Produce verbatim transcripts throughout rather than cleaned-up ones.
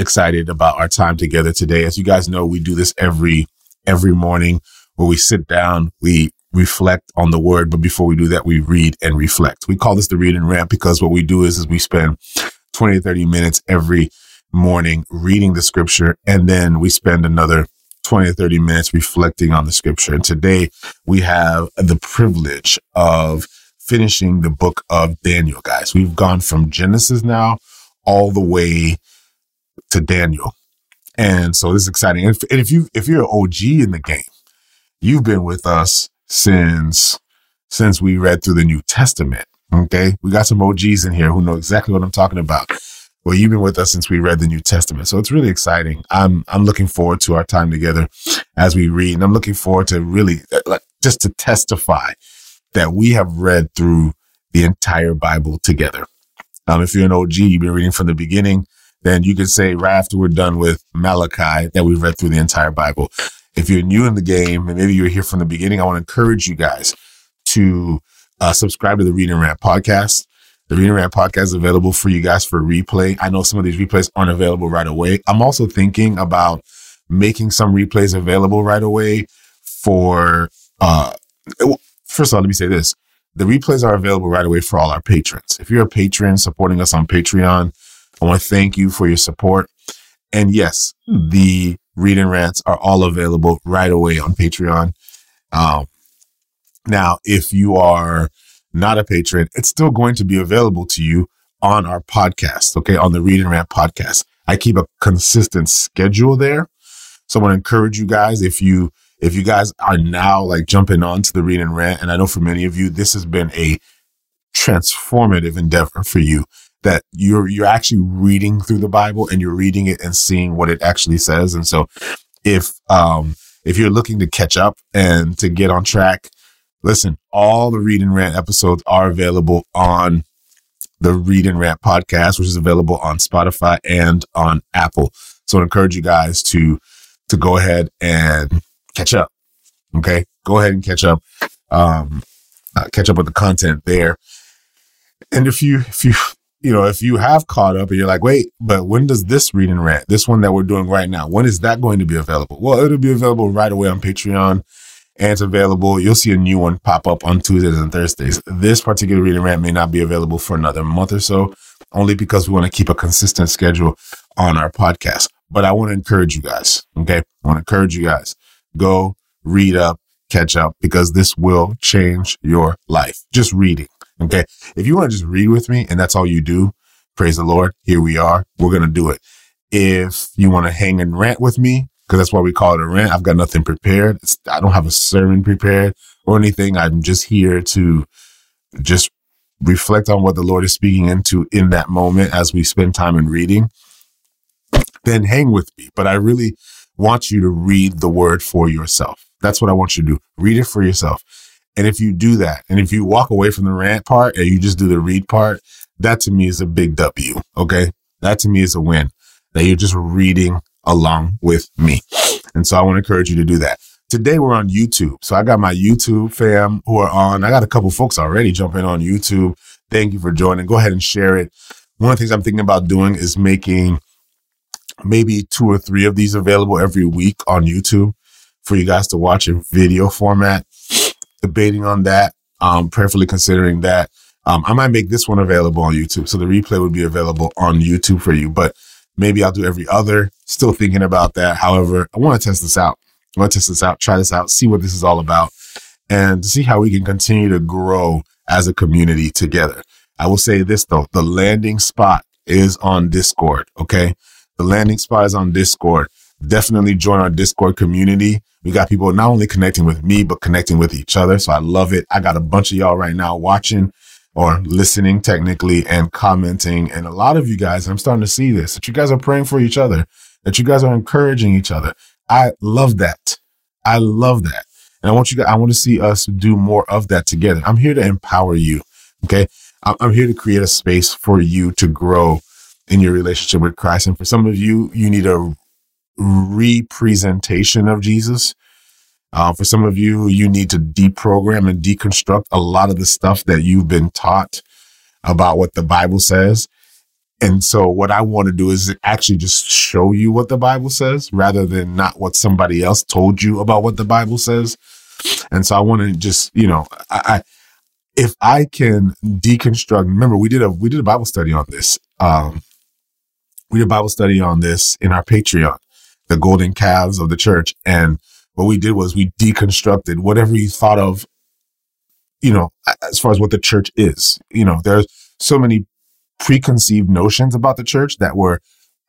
excited about our time together today. As you guys know, we do this every every morning where we sit down, we reflect on the word. But before we do that, we read and reflect. We call this the Read and Rant because what we do is, is we spend twenty to thirty minutes every morning reading the scripture, and then we spend another twenty to thirty minutes reflecting on the scripture. And today we have the privilege of finishing the book of Daniel, guys. We've gone from Genesis now all the way to Daniel. And so this is exciting. And if, and if you, if you're an O G in the game, you've been with us since, since we read through the New Testament. Okay. We got some O Gs in here who know exactly what I'm talking about. Well, you've been with us since we read the New Testament. So it's really exciting. I'm, I'm looking forward to our time together as we read. And I'm looking forward to really like just to testify that we have read through the entire Bible together. Um, if you're an O G, you've been reading from the beginning, then you could say right after we're done with Malachi that we've read through the entire Bible. If you're new in the game and maybe you're here from the beginning, I want to encourage you guys to uh, subscribe to the Read and Rant podcast. The Read and Rant podcast is available for you guys for replay. I know some of these replays aren't available right away. I'm also thinking about making some replays available right away for, uh, first of all, let me say this. The replays are available right away for all our patrons. If you're a patron supporting us on Patreon, I want to thank you for your support. And yes, the Read and Rants are all available right away on Patreon. Um, now, if you are not a patron, it's still going to be available to you on our podcast, okay, on the Read and Rant podcast. I keep a consistent schedule there. So I want to encourage you guys, if you if you guys are now like jumping on to the Read and Rant, and I know for many of you, this has been a transformative endeavor for you, that you're you're actually reading through the Bible and you're reading it and seeing what it actually says. And so if um if you're looking to catch up and to get on track, listen, all the Read and Rant episodes are available on the Read and Rant podcast, which is available on Spotify and on Apple. So I encourage you guys to, to go ahead and catch up. Okay. Go ahead and catch up, um, uh, catch up with the content there. And if you, if you, you know, if you have caught up and you're like, wait, but when does this Read and Rant, this one that we're doing right now, when is that going to be available? Well, it'll be available right away on Patreon. And it's available. You'll see a new one pop up on Tuesdays and Thursdays. This particular Read and Rant may not be available for another month or so, only because we want to keep a consistent schedule on our podcast. But I want to encourage you guys. Okay. I want to encourage you guys. Go read up, catch up, because this will change your life. Just reading. Okay. If you want to just read with me and that's all you do, praise the Lord. Here we are. We're going to do it. If you want to hang and rant with me, because that's why we call it a rant. I've got nothing prepared. It's, I don't have a sermon prepared or anything. I'm just here to just reflect on what the Lord is speaking into in that moment as we spend time in reading. Then hang with me. But I really want you to read the word for yourself. That's what I want you to do. Read it for yourself. And if you do that, and if you walk away from the rant part and you just do the read part, that to me is a big W. Okay. That to me is a win, that you're just reading along with me. And so I want to encourage you to do that. Today we're on YouTube. So I got my YouTube fam who are on. I got a couple folks already jumping on YouTube. Thank you for joining. Go ahead and share it. One of the things I'm thinking about doing is making maybe two or three of these available every week on YouTube for you guys to watch in video format. Debating on that, um, prayerfully considering that. Um, I might make this one available on YouTube. So the replay would be available on YouTube for you, but maybe I'll do every other. Still thinking about that. However, I want to test this out. I want to test this out, try this out, see what this is all about, and see how we can continue to grow as a community together. I will say this, though. The landing spot is on Discord, okay? The landing spot is on Discord. Definitely join our Discord community. We got people not only connecting with me, but connecting with each other. So I love it. I got a bunch of y'all right now watching or listening technically and commenting. And a lot of you guys, I'm starting to see this, that you guys are praying for each other, that you guys are encouraging each other. I love that. I love that. And I want you guys, I want to see us do more of that together. I'm here to empower you. Okay. I'm here to create a space for you to grow in your relationship with Christ. And for some of you, you need a representation of Jesus. Uh, for some of you, you need to deprogram and deconstruct a lot of the stuff that you've been taught about what the Bible says. And so what I want to do is actually just show you what the Bible says rather than not what somebody else told you about what the Bible says. And so I want to just, you know, I, I if I can deconstruct, remember, we did a we did a Bible study on this. Um, we did a Bible study on this in our Patreon, the golden calves of the church. And what we did was we deconstructed whatever you thought of, you know, as far as what the church is. You know, there's so many preconceived notions about the church that were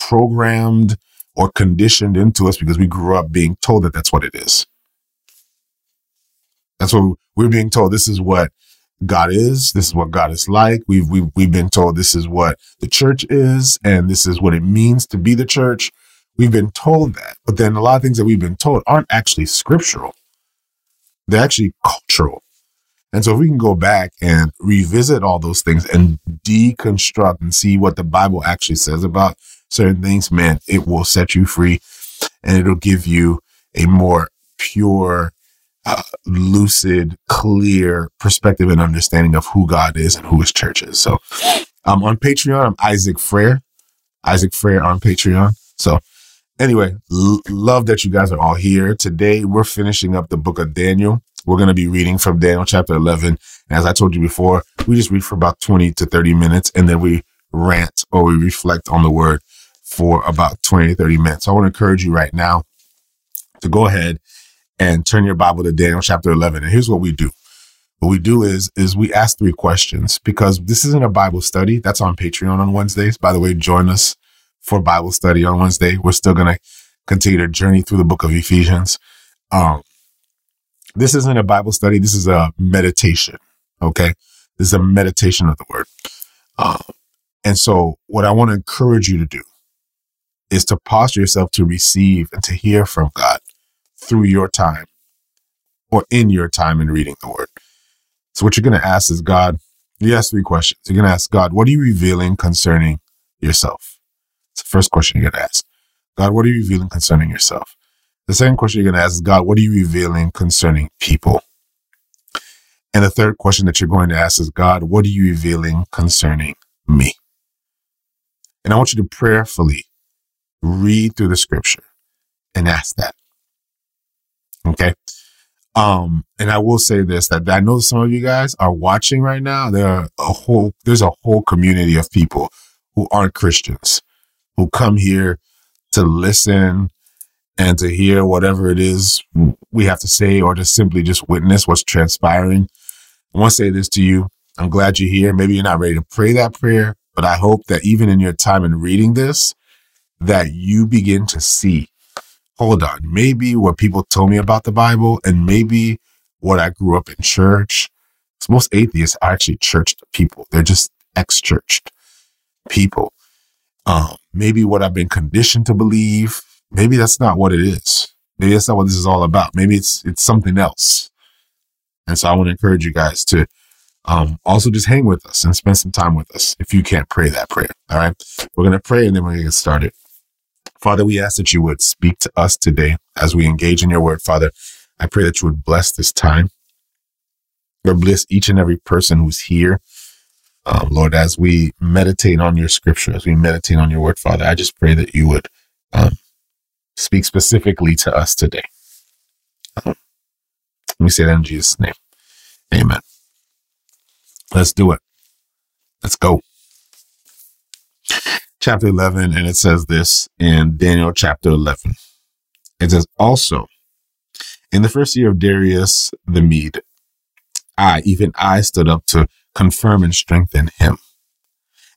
programmed or conditioned into us because we grew up being told that that's what it is. That's what we're being told. This is what God is. This is what God is like. We've, we've, we've been told this is what the church is, and this is what it means to be the church. We've been told that, but then a lot of things that we've been told aren't actually scriptural. They're actually cultural. And so if we can go back and revisit all those things and deconstruct and see what the Bible actually says about certain things, man, it will set you free, and it'll give you a more pure, uh, lucid, clear perspective and understanding of who God is and who his church is. So um, on Patreon, I'm Isaac Frere, Isaac Frere on Patreon. So anyway, l- love that you guys are all here. Today, we're finishing up the book of Daniel. We're going to be reading from Daniel chapter eleven. And as I told you before, we just read for about twenty to thirty minutes, and then we rant or we reflect on the word for about twenty to thirty minutes. So I want to encourage you right now to go ahead and turn your Bible to Daniel chapter eleven. And here's what we do. What we do is, is we ask three questions, because this isn't a Bible study. That's on Patreon on Wednesdays. By the way, join us for Bible study on Wednesday. We're still going to continue to journey through the book of Ephesians. Um, This isn't a Bible study. This is a meditation. Okay. This is a meditation of the word. Um, and so what I want to encourage you to do is to posture yourself to receive and to hear from God through your time or in your time in reading the word. So what you're going to ask is God, you ask three questions. You're going to ask God, what are you revealing concerning yourself? It's the first question you're going to ask. God, what are you revealing concerning yourself? The second question you're going to ask is, God, what are you revealing concerning people? And the third question that you're going to ask is, God, what are you revealing concerning me? And I want you to prayerfully read through the scripture and ask that. Okay. Um, and I will say this, that I know some of you guys are watching right now. There are a whole, there's a whole community of people who aren't Christians, who come here to listen and to hear whatever it is we have to say, or to simply just witness what's transpiring. I want to say this to you. I'm glad you're here. Maybe you're not ready to pray that prayer, but I hope that even in your time in reading this, that you begin to see, hold on, maybe what people told me about the Bible and maybe what I grew up in church. So most atheists are actually churched people. They're just ex-churched people. Um, maybe what I've been conditioned to believe, maybe that's not what it is. Maybe that's not what this is all about. Maybe it's it's something else. And so I want to encourage you guys to um, also just hang with us and spend some time with us if you can't pray that prayer. All right. We're going to pray and then we're going to get started. Father, we ask that you would speak to us today as we engage in your word. Father, I pray that you would bless this time. Lord, bless each and every person who's here. Um, Lord, as we meditate on your scripture, as we meditate on your word, Father, I just pray that you would um, speak specifically to us today. Um, let me say that in Jesus' name. Amen. Let's do it. Let's go. Chapter eleven, and it says this in Daniel chapter eleven. It says, also, in the first year of Darius the Mede, I, even I, stood up to confirm and strengthen him.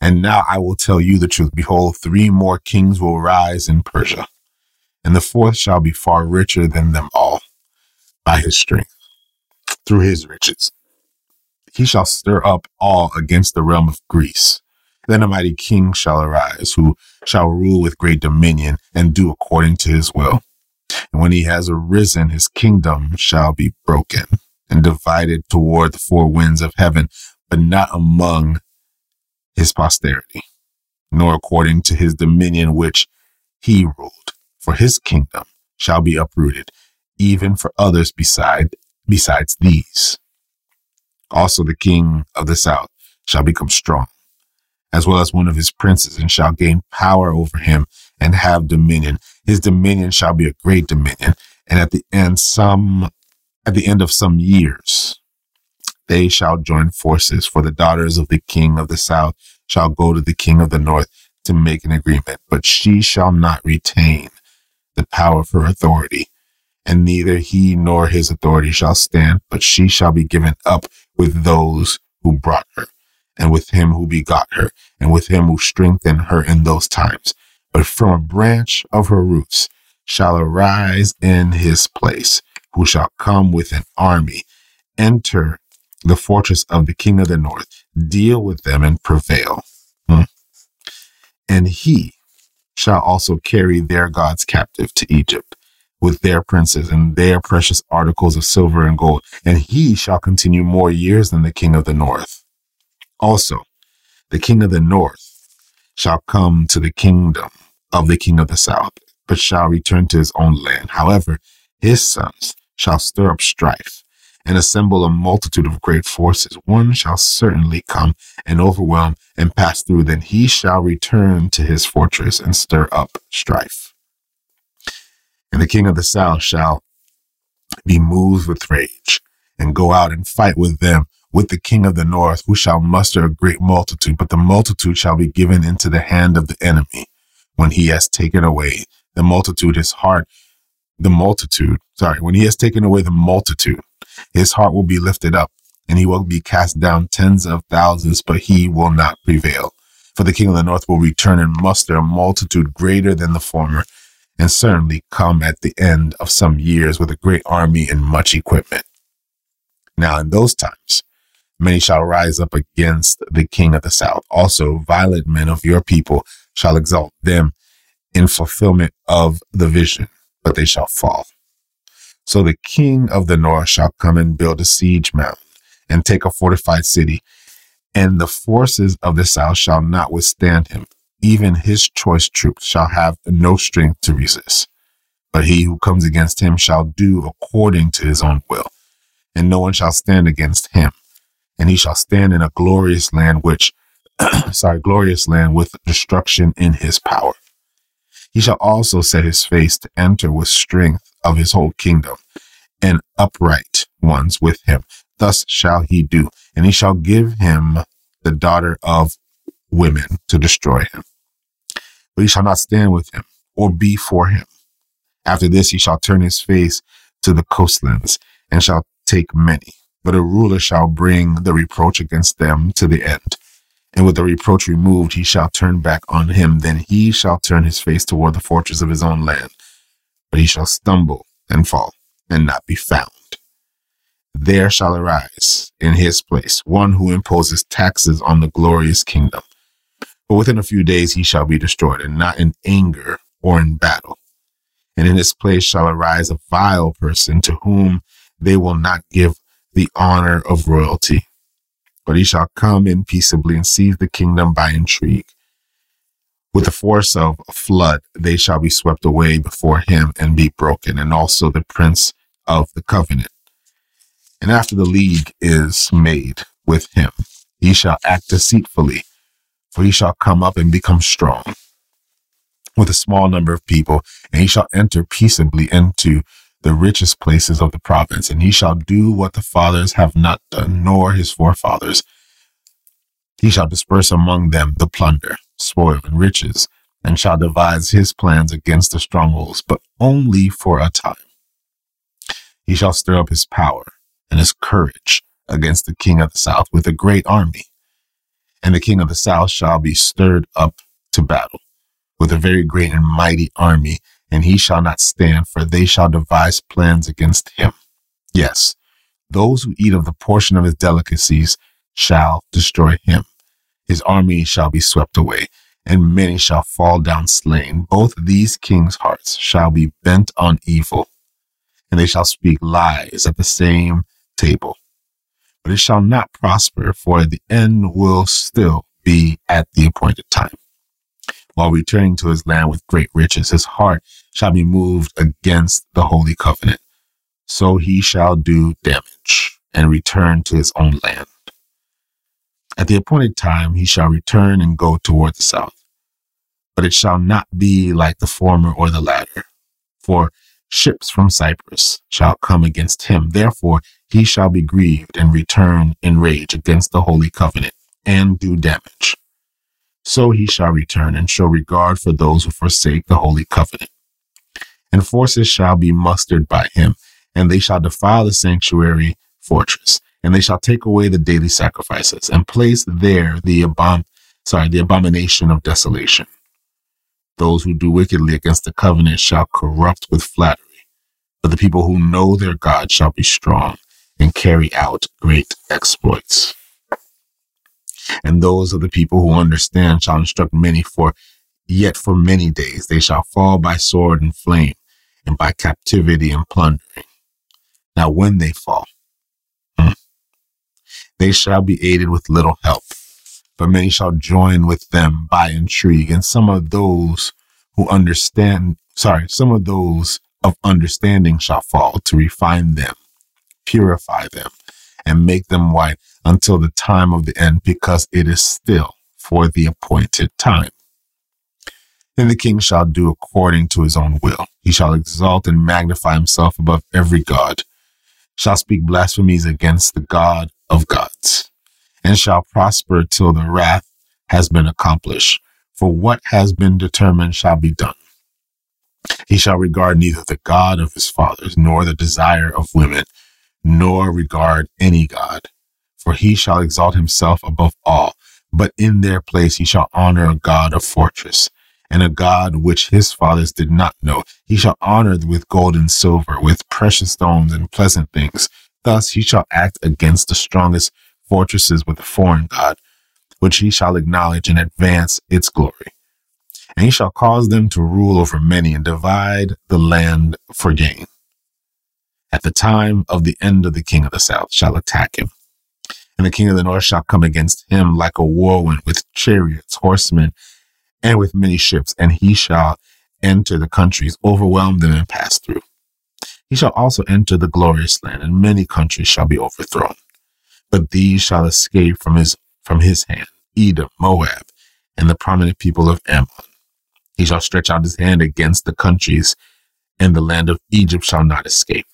And now I will tell you the truth. Behold, three more kings will rise in Persia, and the fourth shall be far richer than them all by his strength, through his riches. He shall stir up all against the realm of Greece. Then a mighty king shall arise, who shall rule with great dominion and do according to his will. And when he has arisen, his kingdom shall be broken and divided toward the four winds of heaven, but not among his posterity, nor according to his dominion which he ruled. For his kingdom shall be uprooted, even for others beside besides these. Also the king of the south shall become strong, as well as one of his princes, and shall gain power over him and have dominion. His dominion shall be a great dominion. And at the end, some, at the end of some years, they shall join forces, for the daughters of the king of the south shall go to the king of the north to make an agreement, but she shall not retain the power of her authority, and neither he nor his authority shall stand, but she shall be given up with those who brought her, and with him who begot her, and with him who strengthened her in those times. But from a branch of her roots shall arise in his place, who shall come with an army, enter the fortress of the king of the north, deal with them and prevail. Hmm. And he shall also carry their gods captive to Egypt with their princes and their precious articles of silver and gold. And he shall continue more years than the king of the north. Also, the king of the north shall come to the kingdom of the king of the south, but shall return to his own land. However, his sons shall stir up strife and assemble a multitude of great forces. One shall certainly come and overwhelm and pass through. Then he shall return to his fortress and stir up strife. And the king of the south shall be moved with rage and go out and fight with them, with the king of the north, who shall muster a great multitude. But the multitude shall be given into the hand of the enemy when he has taken away the multitude, his heart, the multitude, sorry, when he has taken away the multitude, his heart will be lifted up, and he will be cast down tens of thousands, but he will not prevail. For the king of the north will return and muster a multitude greater than the former, and certainly come at the end of some years with a great army and much equipment. Now in those times, many shall rise up against the king of the south. Also, violent men of your people shall exalt them in fulfillment of the vision, but they shall fall. So the king of the north shall come and build a siege mound and take a fortified city, and the forces of the south shall not withstand him. Even his choice troops shall have no strength to resist. But he who comes against him shall do according to his own will, and no one shall stand against him. And he shall stand in a glorious land, which, sorry, glorious land with destruction in his power. He shall also set his face to enter with strength of his whole kingdom, and upright ones with him. Thus shall he do, and he shall give him the daughter of women to destroy him. But he shall not stand with him or be for him. After this, he shall turn his face to the coastlands and shall take many. But a ruler shall bring the reproach against them to the end. And with the reproach removed, he shall turn back on him. Then he shall turn his face toward the fortress of his own land. But he shall stumble and fall and not be found. There shall arise in his place one who imposes taxes on the glorious kingdom. But within a few days he shall be destroyed, and not in anger or in battle. And in his place shall arise a vile person, to whom they will not give the honor of royalty. But he shall come in peaceably and seize the kingdom by intrigue. With the force of a flood, they shall be swept away before him and be broken, and also the prince of the covenant. And after the league is made with him, he shall act deceitfully, for he shall come up and become strong with a small number of people, and he shall enter peaceably into the richest places of the province, and he shall do what the fathers have not done, nor his forefathers. He shall disperse among them the plunder, spoil, and riches, and shall devise his plans against the strongholds, but only for a time. He shall stir up his power and his courage against the king of the south with a great army, and the king of the south shall be stirred up to battle with a very great and mighty army, and he shall not stand, for they shall devise plans against him. Yes, those who eat of the portion of his delicacies shall destroy him. His army shall be swept away, and many shall fall down slain. Both these kings' hearts shall be bent on evil, and they shall speak lies at the same table. But it shall not prosper, for the end will still be at the appointed time. While returning to his land with great riches, his heart shall be moved against the holy covenant. So he shall do damage and return to his own land. At the appointed time, he shall return and go toward the south, but it shall not be like the former or the latter. For ships from Cyprus shall come against him. Therefore, he shall be grieved and return in rage against the holy covenant and do damage. So he shall return and show regard for those who forsake the holy covenant. And forces shall be mustered by him, and they shall defile the sanctuary fortress, and they shall take away the daily sacrifices and place there the abom- sorry, the abomination of desolation. Those who do wickedly against the covenant shall corrupt with flattery, but the people who know their God shall be strong and carry out great exploits. And those of the people who understand shall instruct many, for yet for many days they shall fall by sword and flame, and by captivity and plundering. Now when they fall, they shall be aided with little help, but many shall join with them by intrigue, and some of those who understand, sorry, some of those of understanding shall fall to refine them, purify them, and make them white until the time of the end, because it is still for the appointed time. Then the king shall do according to his own will. He shall exalt and magnify himself above every god, shall speak blasphemies against the God of gods, and shall prosper till the wrath has been accomplished, for what has been determined shall be done. He shall regard neither the God of his fathers, nor the desire of women, nor regard any God, for he shall exalt himself above all, but in their place he shall honor a God of fortress, and a God which his fathers did not know. He shall honor with gold and silver, with precious stones and pleasant things. Thus he shall act against the strongest fortresses with a foreign god, which he shall acknowledge and advance its glory. And he shall cause them to rule over many and divide the land for gain. At the time of the end of the king of the south shall attack him, and the king of the north shall come against him like a whirlwind, with chariots, horsemen, and with many ships, and he shall enter the countries, overwhelm them, and pass through. He shall also enter the glorious land, and many countries shall be overthrown. But these shall escape from his from his hand, Edom, Moab, and the prominent people of Ammon. He shall stretch out his hand against the countries, and the land of Egypt shall not escape.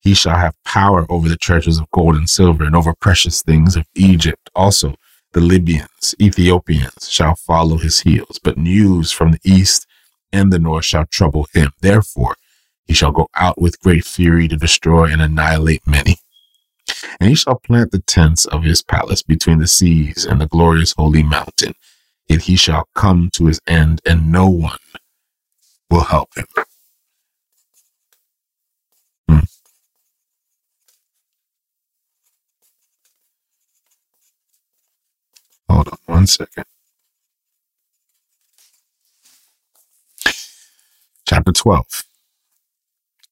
He shall have power over the treasures of gold and silver, and over precious things of Egypt. Also, the Libyans, Ethiopians shall follow his heels, but news from the east and the north shall trouble him. Therefore, he shall go out with great fury to destroy and annihilate many. And he shall plant the tents of his palace between the seas and the glorious holy mountain. Yet he shall come to his end, and no one will help him. Hmm. Hold on one second. Chapter twelve.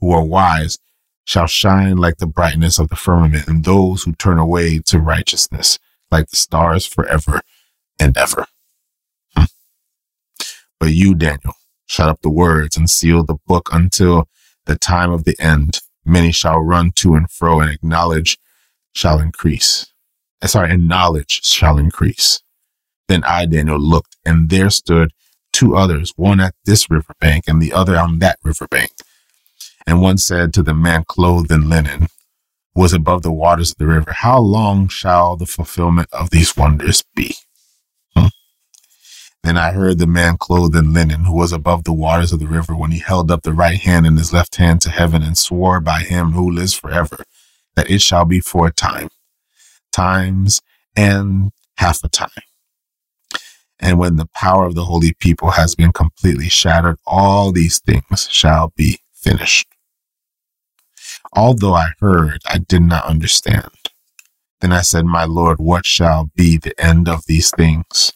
who are wise shall shine like the brightness of the firmament, and those who turn away to righteousness like the stars forever and ever. Hmm. But you, Daniel, shut up the words and seal the book until the time of the end. Many shall run to and fro, and acknowledge shall increase. Sorry, and knowledge shall increase. Then I, Daniel, looked, and there stood two others, one at this riverbank and the other on that riverbank. And one said to the man clothed in linen, who was above the waters of the river, how long shall the fulfillment of these wonders be? Hmm. Then I heard the man clothed in linen, who was above the waters of the river, when he held up the right hand and his left hand to heaven, and swore by him who lives forever, that it shall be for a time, times, and half a time. And when the power of the holy people has been completely shattered, all these things shall be finished. Although I heard, I did not understand. Then I said, my Lord, what shall be the end of these things?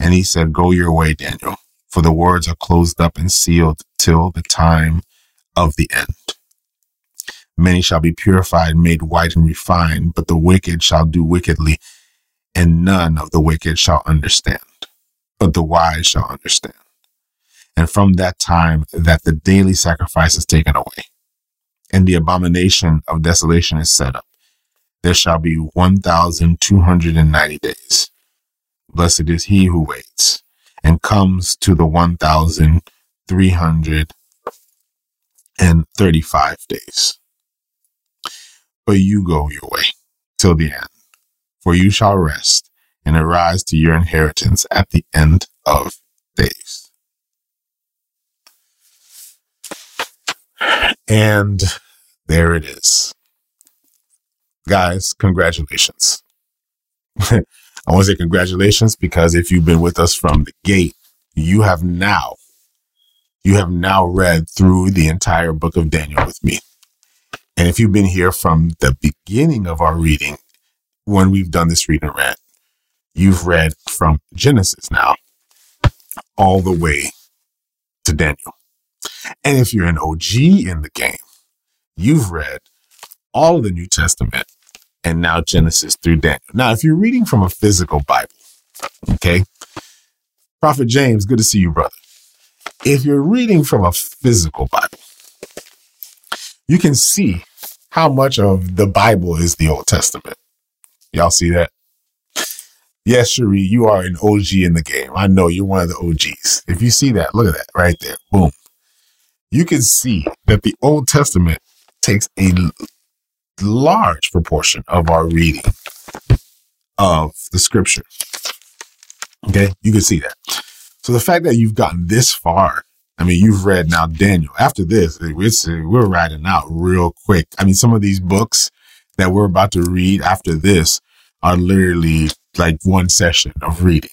And he said, go your way, Daniel, for the words are closed up and sealed till the time of the end. Many shall be purified, made white and refined, but the wicked shall do wickedly, and none of the wicked shall understand, but the wise shall understand. And from that time that the daily sacrifice is taken away, and the abomination of desolation is set up, there shall be one thousand two hundred ninety days. Blessed is he who waits and comes to the one thousand three hundred thirty-five days. But you go your way till the end, for you shall rest and arise to your inheritance at the end of days. And there it is. Guys, congratulations. I want to say congratulations because if you've been with us from the gate, you have now, you have now read through the entire book of Daniel with me. And if you've been here from the beginning of our reading, when we've done this read and rant, you've read from Genesis now all the way to Daniel. And if you're an O G in the game, you've read all of the New Testament and now Genesis through Daniel. Now, if you're reading from a physical Bible, okay, Prophet James, good to see you, brother. If you're reading from a physical Bible, you can see how much of the Bible is the Old Testament. Y'all see that? Yes, Cherie, you are an O G in the game. I know you're one of the O Gs. If you see that, look at that right there. Boom. You can see that the Old Testament takes a large proportion of our reading of the scripture. Okay. You can see that. So the fact that you've gotten this far, I mean, you've read now Daniel. After this, it's, we're riding out real quick. I mean, some of these books that we're about to read after this are literally like one session of reading.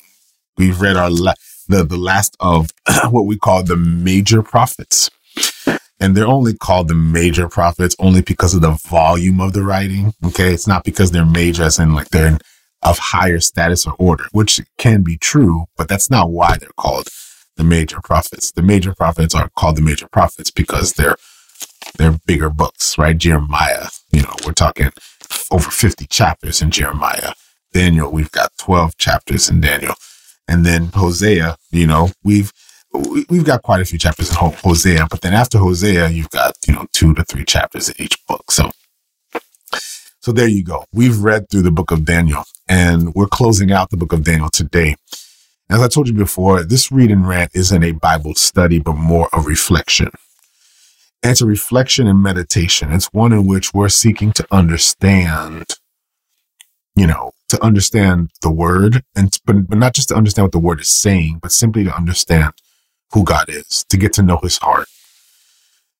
We've read our la- the, the last of what we call the major prophets. And they're only called the major prophets only because of the volume of the writing. Okay. It's not because they're major as in like they're in, of higher status or order, which can be true, but that's not why they're called the major prophets. The major prophets are called the major prophets because they're, they're bigger books, right? Jeremiah, you know, we're talking over fifty chapters in Jeremiah. Daniel, we've got twelve chapters in Daniel. And then Hosea, you know, we've, We've got quite a few chapters in Hosea, but then after Hosea, you've got, you know, two to three chapters in each book. So, so there you go. We've read through the book of Daniel and we're closing out the book of Daniel today. As I told you before, this read and rant isn't a Bible study, but more a reflection. And it's a reflection and meditation. It's one in which we're seeking to understand, you know, to understand the word and, but, but not just to understand what the word is saying, but simply to understand who God is, to get to know his heart.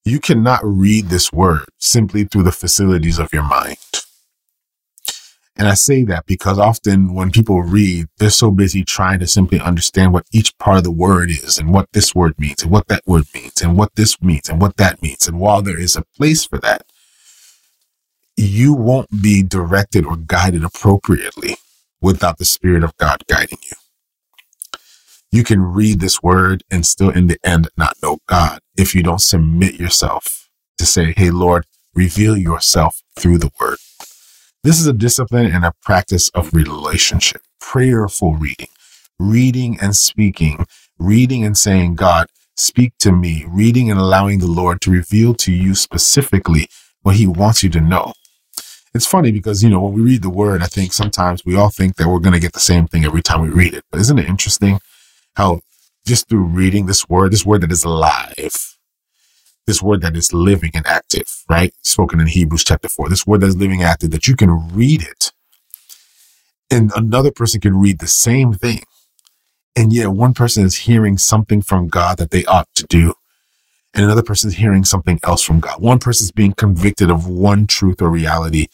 You cannot read this word simply through the facilities of your mind. And I say that because often when people read, they're so busy trying to simply understand what each part of the word is and what this word means and what that word means and what this means and what that means. And while there is a place for that, you won't be directed or guided appropriately without the Spirit of God guiding you. You can read this word and still in the end not know God if you don't submit yourself to say, hey, Lord, reveal yourself through the word. This is a discipline and a practice of relationship, prayerful reading, reading and speaking, reading and saying, God, speak to me, reading and allowing the Lord to reveal to you specifically what he wants you to know. It's funny because, you know, when we read the word, I think sometimes we all think that we're going to get the same thing every time we read it. But isn't it interesting how just through reading this word, this word that is alive, this word that is living and active, right? Spoken in Hebrews chapter four, this word that is living and active, that you can read it and another person can read the same thing. And yet one person is hearing something from God that they ought to do. And another person is hearing something else from God. One person is being convicted of one truth or reality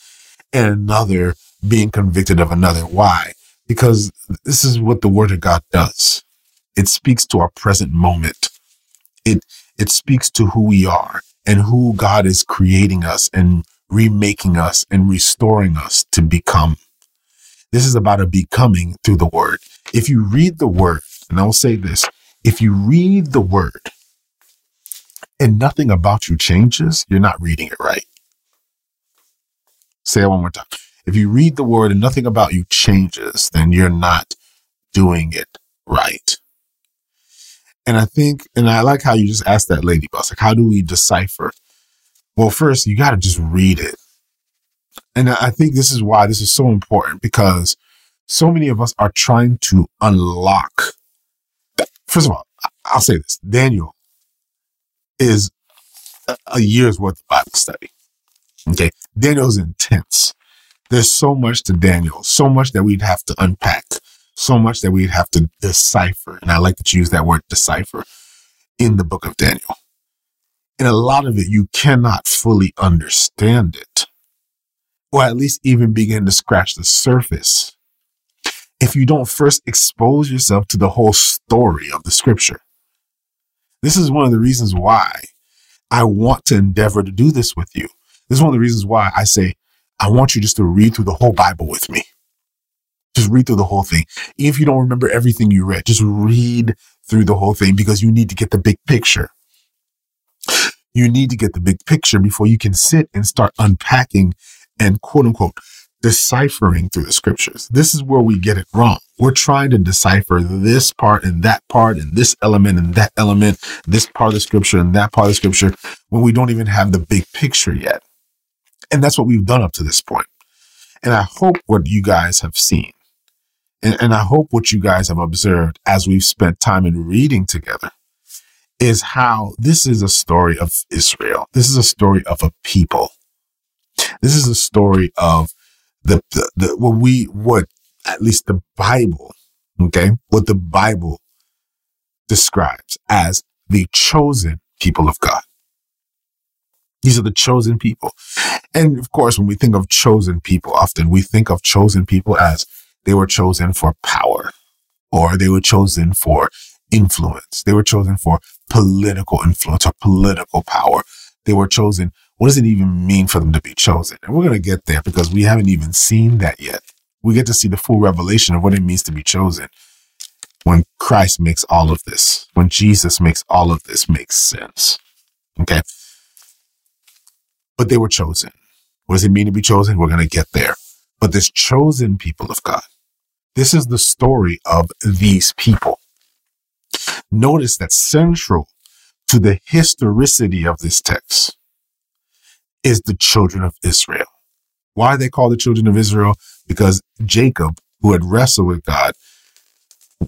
and another being convicted of another. Why? Because this is what the word of God does. It speaks to our present moment. It, it speaks to who we are and who God is creating us and remaking us and restoring us to become. This is about a becoming through the word. If you read the word, and I will say this, if you read the word and nothing about you changes, you're not reading it right. Say it one more time. If you read the word and nothing about you changes, then you're not doing it right. And I think, and I like how you just asked that, Lady Boss, like, how do we decipher? Well, first, you got to just read it. And I think this is why this is so important, because so many of us are trying to unlock. First of all, I'll say this. Daniel is a year's worth of Bible study. Okay. Daniel's intense. There's so much to Daniel, so much that we'd have to unpack, so much that we'd have to decipher. And I like that you use that word decipher in the book of Daniel. And a lot of it, you cannot fully understand it, or at least even begin to scratch the surface, if you don't first expose yourself to the whole story of the scripture. This is one of the reasons why I want to endeavor to do this with you. This is one of the reasons why I say, I want you just to read through the whole Bible with me. Just read through the whole thing. Even if you don't remember everything you read, just read through the whole thing, because you need to get the big picture. You need to get the big picture before you can sit and start unpacking and, quote unquote, deciphering through the scriptures. This is where we get it wrong. We're trying to decipher this part and that part and this element and that element, this part of the scripture and that part of the scripture, when we don't even have the big picture yet. And that's what we've done up to this point. And I hope what you guys have seen, and, and I hope what you guys have observed as we've spent time in reading together, is how this is a story of Israel. This is a story of a people. This is a story of the, the, the what we, what at least the Bible, okay, what the Bible describes as the chosen people of God. These are the chosen people. And of course, when we think of chosen people, often we think of chosen people as they were chosen for power, or they were chosen for influence. They were chosen for political influence or political power. They were chosen. What does it even mean for them to be chosen? And we're going to get there, because we haven't even seen that yet. We get to see the full revelation of what it means to be chosen when Christ makes all of this, when Jesus makes all of this make sense. Okay. But they were chosen. What does it mean to be chosen? We're going to get there. But this chosen people of God, this is the story of these people. Notice that central to the historicity of this text is the children of Israel. Why are they called the children of Israel? Because Jacob, who had wrestled with God,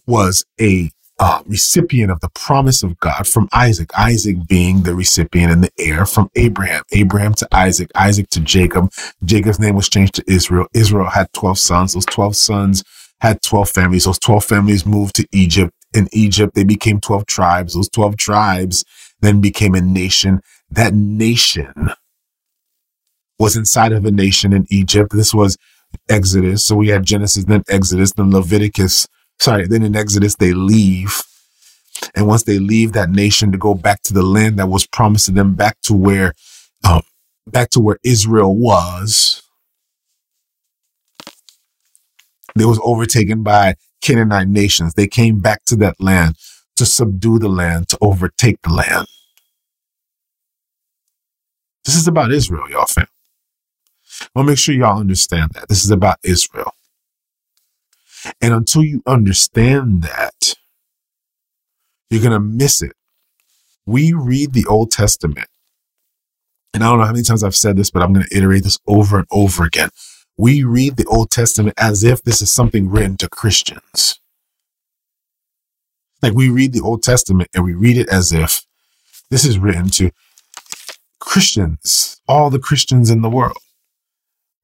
was a Uh, recipient of the promise of God from Isaac, Isaac being the recipient and the heir from Abraham, Abraham to Isaac, Isaac to Jacob. Jacob's name was changed to Israel. Israel had twelve sons. Those twelve sons had twelve families. Those twelve families moved to Egypt. In Egypt, they became twelve tribes. Those twelve tribes then became a nation. That nation was inside of a nation in Egypt. This was Exodus. So we had Genesis, then Exodus, then Leviticus. Sorry, then in Exodus, they leave. And once they leave that nation to go back to the land that was promised to them, back to where, um, back to where Israel was, they was overtaken by Canaanite nations. They came back to that land to subdue the land, to overtake the land. This is about Israel, y'all, fam. I'll make sure y'all understand that. This is about Israel. And until you understand that, you're going to miss it. We read the Old Testament, and I don't know how many times I've said this, but I'm going to iterate this over and over again. We read the Old Testament as if this is something written to Christians. Like, we read the Old Testament and we read it as if this is written to Christians, all the Christians in the world.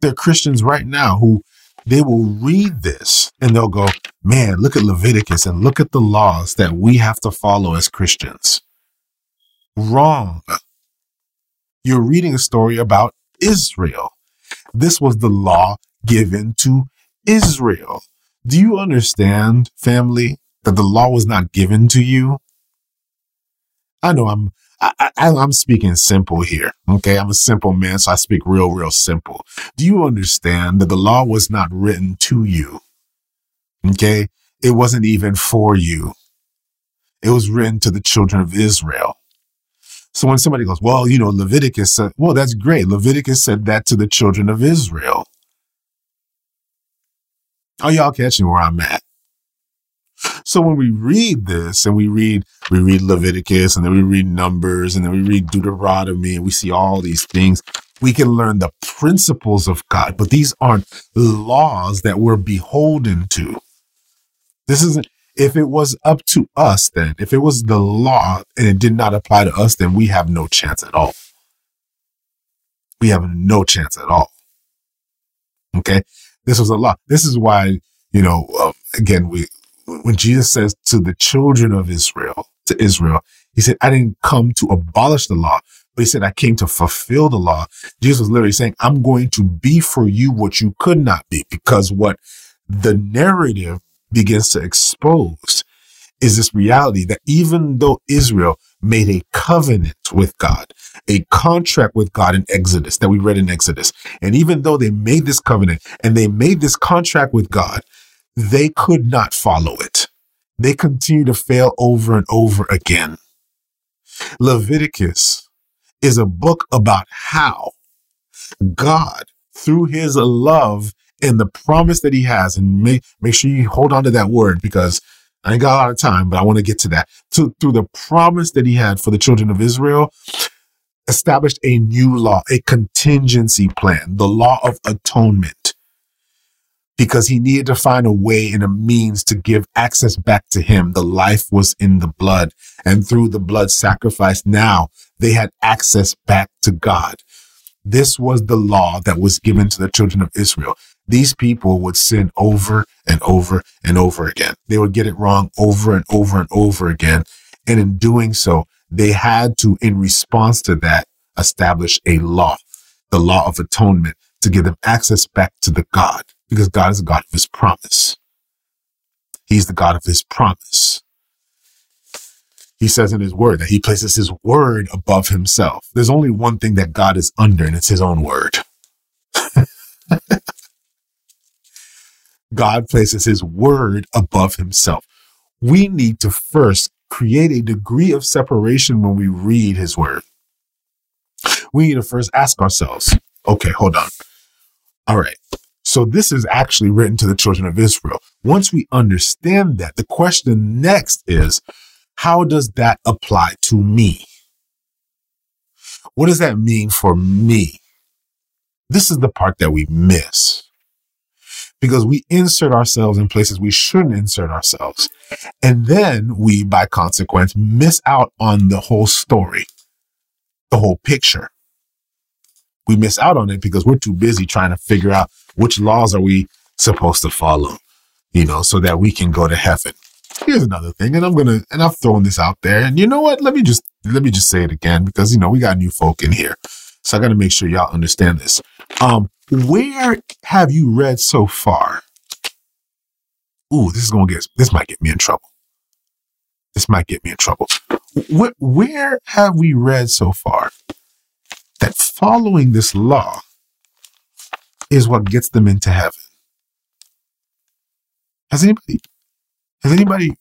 There are Christians right now who they will read this and they'll go, man, look at Leviticus and look at the laws that we have to follow as Christians. Wrong. You're reading a story about Israel. This was the law given to Israel. Do you understand, family, that the law was not given to you? I know I'm I, I, I'm speaking simple here. OK, I'm a simple man, so I speak real, real simple. Do you understand that the law was not written to you? OK, it wasn't even for you. It was written to the children of Israel. So when somebody goes, well, you know, Leviticus said, well, that's great. Leviticus said that to the children of Israel. Are y'all catching where I'm at? So when we read this and we read, we read Leviticus, and then we read Numbers, and then we read Deuteronomy, and we see all these things, we can learn the principles of God, but these aren't laws that we're beholden to. This isn't, if it was up to us then, if it was the law and it did not apply to us, then we have no chance at all. We have no chance at all. Okay. This was a law. This is why, you know, um, again, we, when Jesus says to the children of Israel, to Israel, he said, I didn't come to abolish the law, but he said, I came to fulfill the law. Jesus was literally saying, I'm going to be for you what you could not be, because what the narrative begins to expose is this reality that even though Israel made a covenant with God, a contract with God in Exodus that we read in Exodus, and even though they made this covenant and they made this contract with God, they could not follow it. They continue to fail over and over again. Leviticus is a book about how God, through his love and the promise that he has, and make, make sure you hold on to that word because I ain't got a lot of time, but I want to get to that. So, through the promise that he had for the children of Israel, established a new law, a contingency plan, the law of atonement. Because he needed to find a way and a means to give access back to him. The life was in the blood, and through the blood sacrifice, now they had access back to God. This was the law that was given to the children of Israel. These people would sin over and over and over again. They would get it wrong over and over and over again. And in doing so, they had to, in response to that, establish a law, the law of atonement, to give them access back to the God. Because God is the God of his promise. He's the God of his promise. He says in his word that he places his word above himself. There's only one thing that God is under, and it's his own word. God places his word above himself. We need to first create a degree of separation when we read his word. We need to first ask ourselves, okay, hold on. All right. So this is actually written to the children of Israel. Once we understand that, the question next is, how does that apply to me? What does that mean for me? This is the part that we miss, because we insert ourselves in places we shouldn't insert ourselves. And then we, by consequence, miss out on the whole story, the whole picture. We miss out on it because we're too busy trying to figure out which laws are we supposed to follow, you know, so that we can go to heaven. Here's another thing, and I'm going to, and I've thrown this out there, and you know what? Let me just, let me just say it again, because, you know, we got new folk in here. So I got to make sure y'all understand this. Um, where have you read so far? Ooh, this is going to get, this might get me in trouble. This might get me in trouble. Where, where have we read so far that following this law is what gets them into heaven? Has anybody, has anybody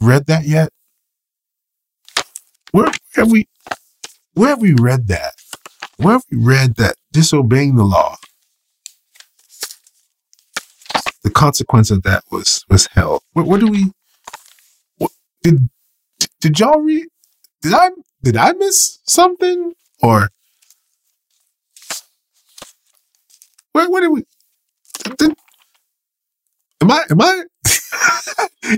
read that yet? Where, where have we, where have we read that? Where have we read that disobeying the law, the consequence of that was, was hell? Where, where do we, what, did, did y'all read? Did I, did I miss something? Or Where, where did we? Did, am I? Am I?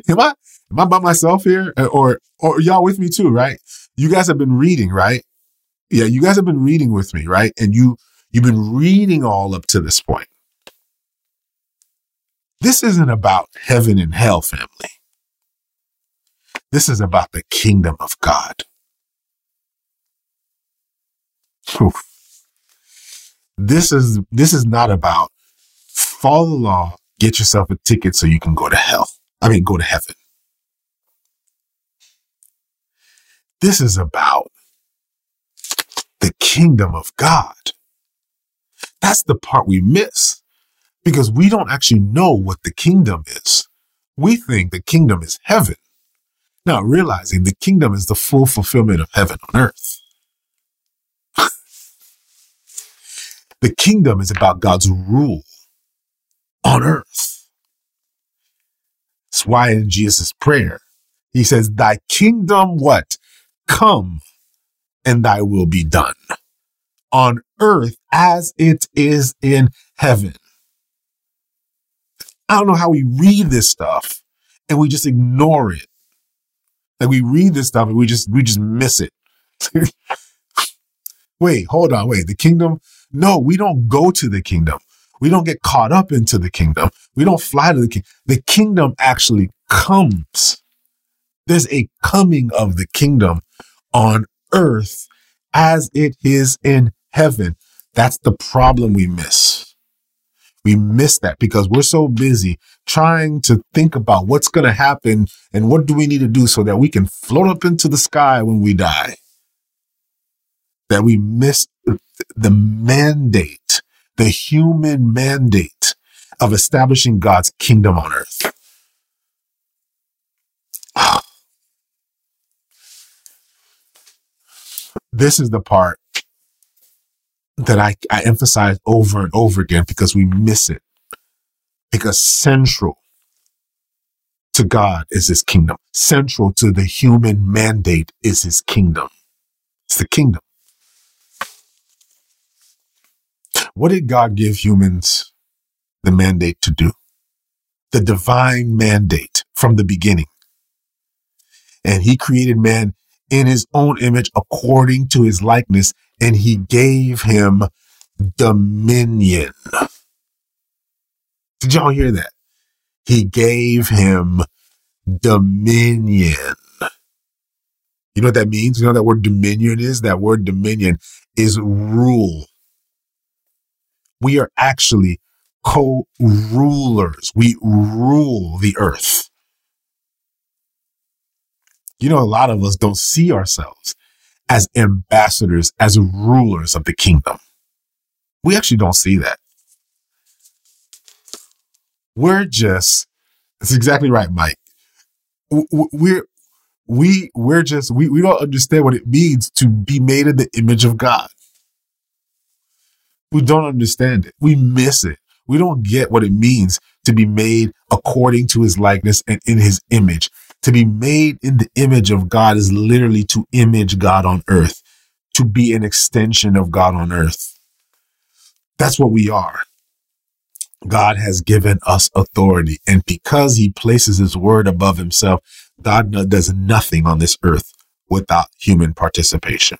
am I? Am I by myself here, or or y'all with me too? Right? You guys have been reading, right? Yeah, you guys have been reading with me, right? And you you've been reading all up to this point. This isn't about heaven and hell, family. This is about the kingdom of God. Oof. This is this is not about follow the law, get yourself a ticket so you can go to hell. I mean, go to heaven. This is about the kingdom of God. That's the part we miss because we don't actually know what the kingdom is. We think the kingdom is heaven, not realizing the kingdom is the full fulfillment of heaven on earth. The kingdom is about God's rule on earth. That's why in Jesus' prayer, he says, thy kingdom what? Come and thy will be done on earth as it is in heaven. I don't know how we read this stuff and we just ignore it. Like we read this stuff and we just, we just miss it. Wait, hold on. Wait, the kingdom. No, we don't go to the kingdom. We don't get caught up into the kingdom. We don't fly to the kingdom. The kingdom actually comes. There's a coming of the kingdom on earth as it is in heaven. That's the problem we miss. We miss that because we're so busy trying to think about what's going to happen and what do we need to do so that we can float up into the sky when we die. That we miss the mandate, the human mandate of establishing God's kingdom on earth. This is the part that I, I emphasize over and over again because we miss it. Because central to God is his kingdom. Central to the human mandate is his kingdom. It's the kingdom. What did God give humans the mandate to do? The divine mandate from the beginning. And he created man in his own image, according to his likeness, and he gave him dominion. Did y'all hear that? He gave him dominion. You know what that means? You know what that word dominion is? That word dominion is rule. We are actually co-rulers. We rule the earth. You know, a lot of us don't see ourselves as ambassadors, as rulers of the kingdom. We actually don't see that. We're just, that's exactly right, Mike. We're, we, we're just, we, we don't understand what it means to be made in the image of God. We don't understand it. We miss it. We don't get what it means to be made according to his likeness and in his image. To be made in the image of God is literally to image God on earth, to be an extension of God on earth. That's what we are. God has given us authority. And because he places his word above himself, God no- does nothing on this earth without human participation.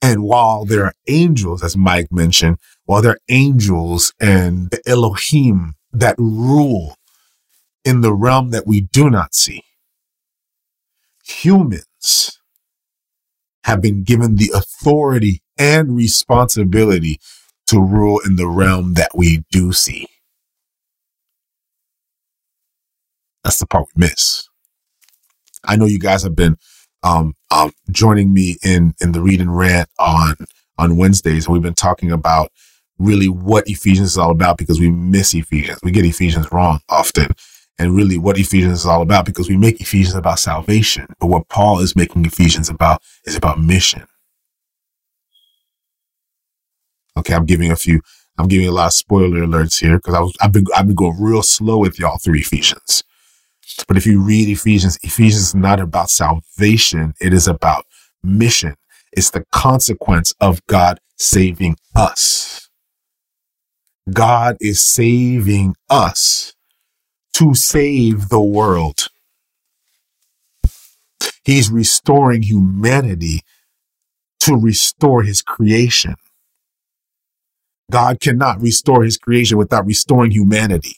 And while there are angels, as Mike mentioned, while there are angels and the Elohim that rule in the realm that we do not see, humans have been given the authority and responsibility to rule in the realm that we do see. That's the part we miss. I know you guys have been um, um, joining me in, in the Read and Rant on, on Wednesdays, and we've been talking about really what Ephesians is all about because we miss Ephesians. We get Ephesians wrong often. And really what Ephesians is all about because we make Ephesians about salvation. But what Paul is making Ephesians about is about mission. Okay, I'm giving a few, I'm giving a lot of spoiler alerts here because I was, I've been, I've been going real slow with y'all through Ephesians. But if you read Ephesians, Ephesians is not about salvation. It is about mission. It's the consequence of God saving us. God is saving us to save the world. He's restoring humanity to restore his creation. God cannot restore his creation without restoring humanity.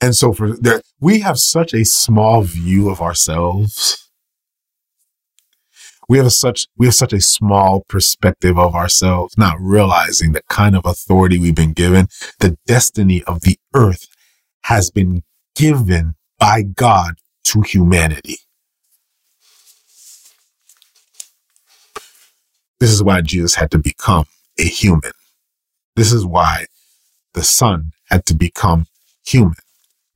And so for that, we have such a small view of ourselves. We have a such we have such a small perspective of ourselves, not realizing the kind of authority we've been given. The destiny of the earth has been given by God to humanity. This is why Jesus had to become a human. This is why the Son had to become human,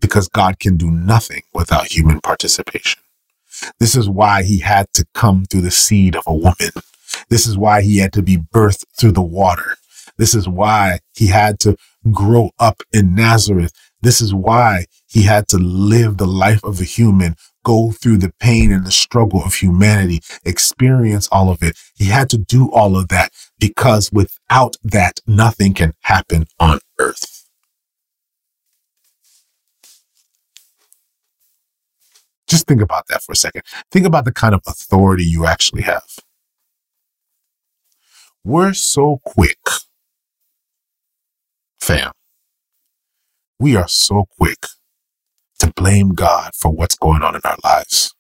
because God can do nothing without human participation. This is why he had to come through the seed of a woman. This is why he had to be birthed through the water. This is why he had to grow up in Nazareth. This is why he had to live the life of a human, go through the pain and the struggle of humanity, experience all of it. He had to do all of that, because without that, nothing can happen on earth. Just think about that for a second. Think about the kind of authority you actually have. We're so quick, fam. We are so quick to blame God for what's going on in our lives.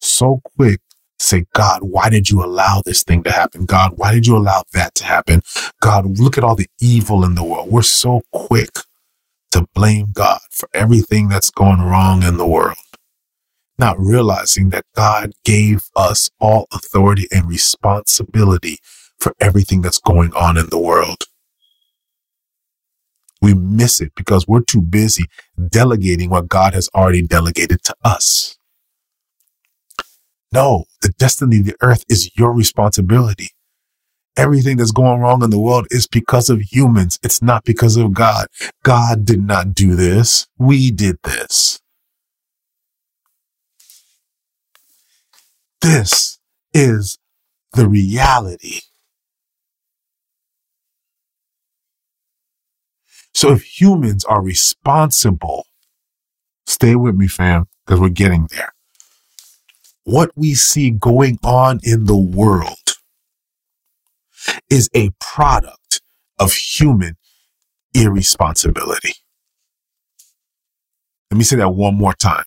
So quick to say, God, why did you allow this thing to happen? God, why did you allow that to happen? God, look at all the evil in the world. We're so quick to blame God for everything that's going wrong in the world, not realizing that God gave us all authority and responsibility for everything that's going on in the world. We miss it because we're too busy delegating what God has already delegated to us. No, the destiny of the earth is your responsibility. Everything that's going wrong in the world is because of humans. It's not because of God. God did not do this. We did this. This is the reality. So if humans are responsible, stay with me, fam, because we're getting there. What we see going on in the world is a product of human irresponsibility. Let me say that one more time.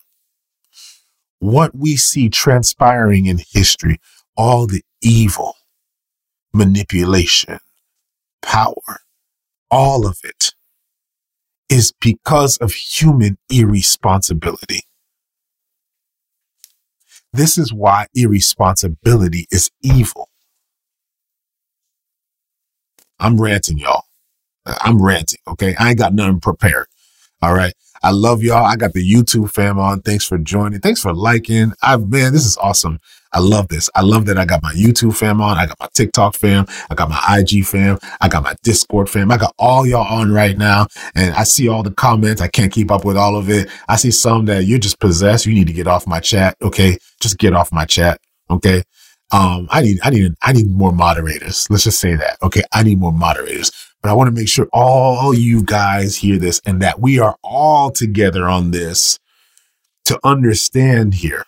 What we see transpiring in history, all the evil, manipulation, power, all of it, is because of human irresponsibility. This is why irresponsibility is evil. I'm ranting, y'all. I'm ranting, okay? I ain't got nothing prepared, all right? I love y'all. I got the YouTube fam on. Thanks for joining. Thanks for liking. I, man, this is awesome. I love this. I love that I got my YouTube fam on. I got my TikTok fam. I got my I G fam. I got my Discord fam. I got all y'all on right now. And I see all the comments. I can't keep up with all of it. I see some that you're just possessed. You need to get off my chat. Okay. Just get off my chat. Okay. Um, I need, I need, I need more moderators. Let's just say that. Okay. I need more moderators, but I want to make sure all you guys hear this and that we are all together on this to understand here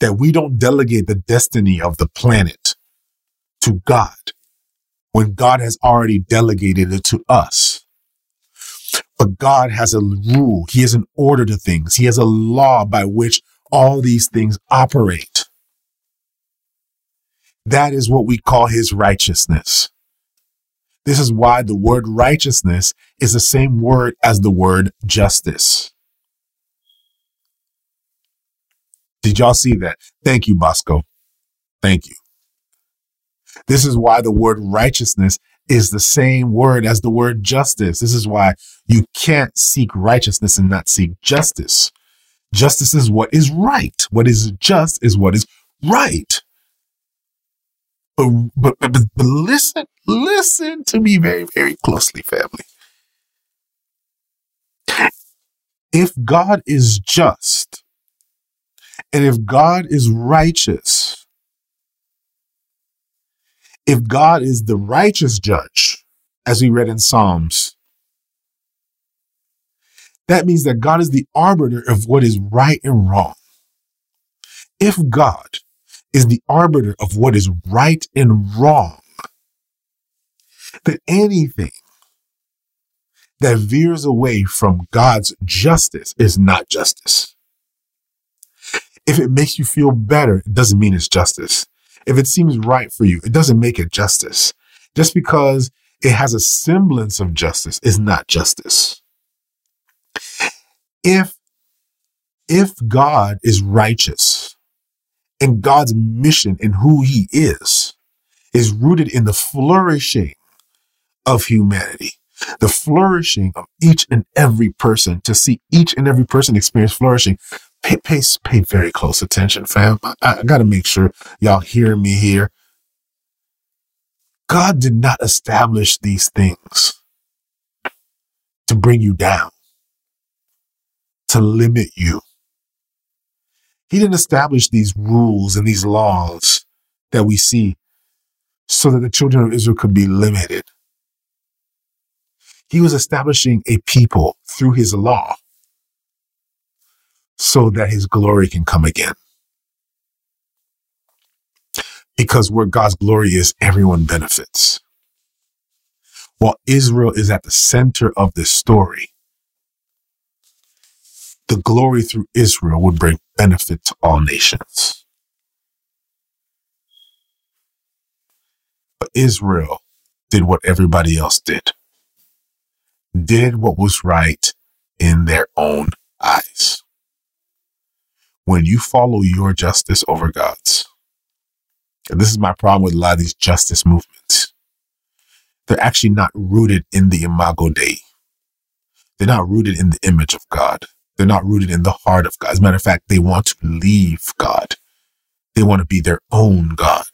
that we don't delegate the destiny of the planet to God when God has already delegated it to us. But God has a rule. He has an order to things. He has a law by which all these things operate. That is what we call his righteousness. This is why the word righteousness is the same word as the word justice. Did y'all see that? Thank you, Bosco. Thank you. This is why the word righteousness is the same word as the word justice. This is why you can't seek righteousness and not seek justice. Justice is what is right. What is just is what is right. But, but, but, but listen, listen to me very, very closely, family. If God is just, and if God is righteous, if God is the righteous judge, as we read in Psalms, that means that God is the arbiter of what is right and wrong. If God is the arbiter of what is right and wrong, then anything that veers away from God's justice is not justice. If it makes you feel better, it doesn't mean it's justice. If it seems right for you, it doesn't make it justice. Just because it has a semblance of justice is not justice. if, if God is righteous and God's mission and who he is, is rooted in the flourishing of humanity, the flourishing of each and every person, to see each and every person experience flourishing. Pay, pay, pay very close attention, fam. I, I got to make sure y'all hear me here. God did not establish these things to bring you down, to limit you. He didn't establish these rules and these laws that we see so that the children of Israel could be limited. He was establishing a people through his law so that his glory can come again. Because where God's glory is, everyone benefits. While Israel is at the center of this story, the glory through Israel would bring benefit to all nations. But Israel did what everybody else did. Did what was right in their own eyes. When you follow your justice over God's, and this is my problem with a lot of these justice movements, they're actually not rooted in the Imago Dei. They're not rooted in the image of God. They're not rooted in the heart of God. As a matter of fact, they want to leave God. They want to be their own God.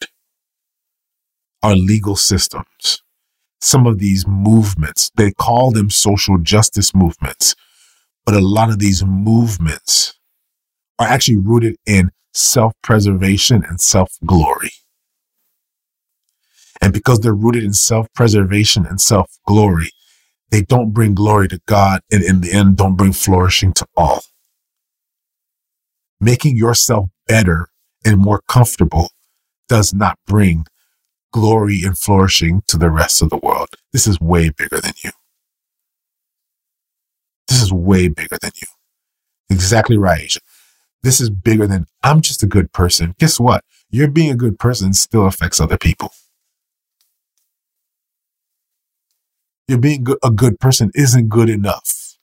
Our legal systems, some of these movements, they call them social justice movements, but a lot of these movements are actually rooted in self-preservation and self-glory. And because they're rooted in self-preservation and self-glory, they don't bring glory to God, and in the end, don't bring flourishing to all. Making yourself better and more comfortable does not bring glory and flourishing to the rest of the world. This is way bigger than you. This is way bigger than you. Exactly right, Asia. This is bigger than, I'm just a good person. Guess what? You're being a good person still affects other people. You're being a good person isn't good enough.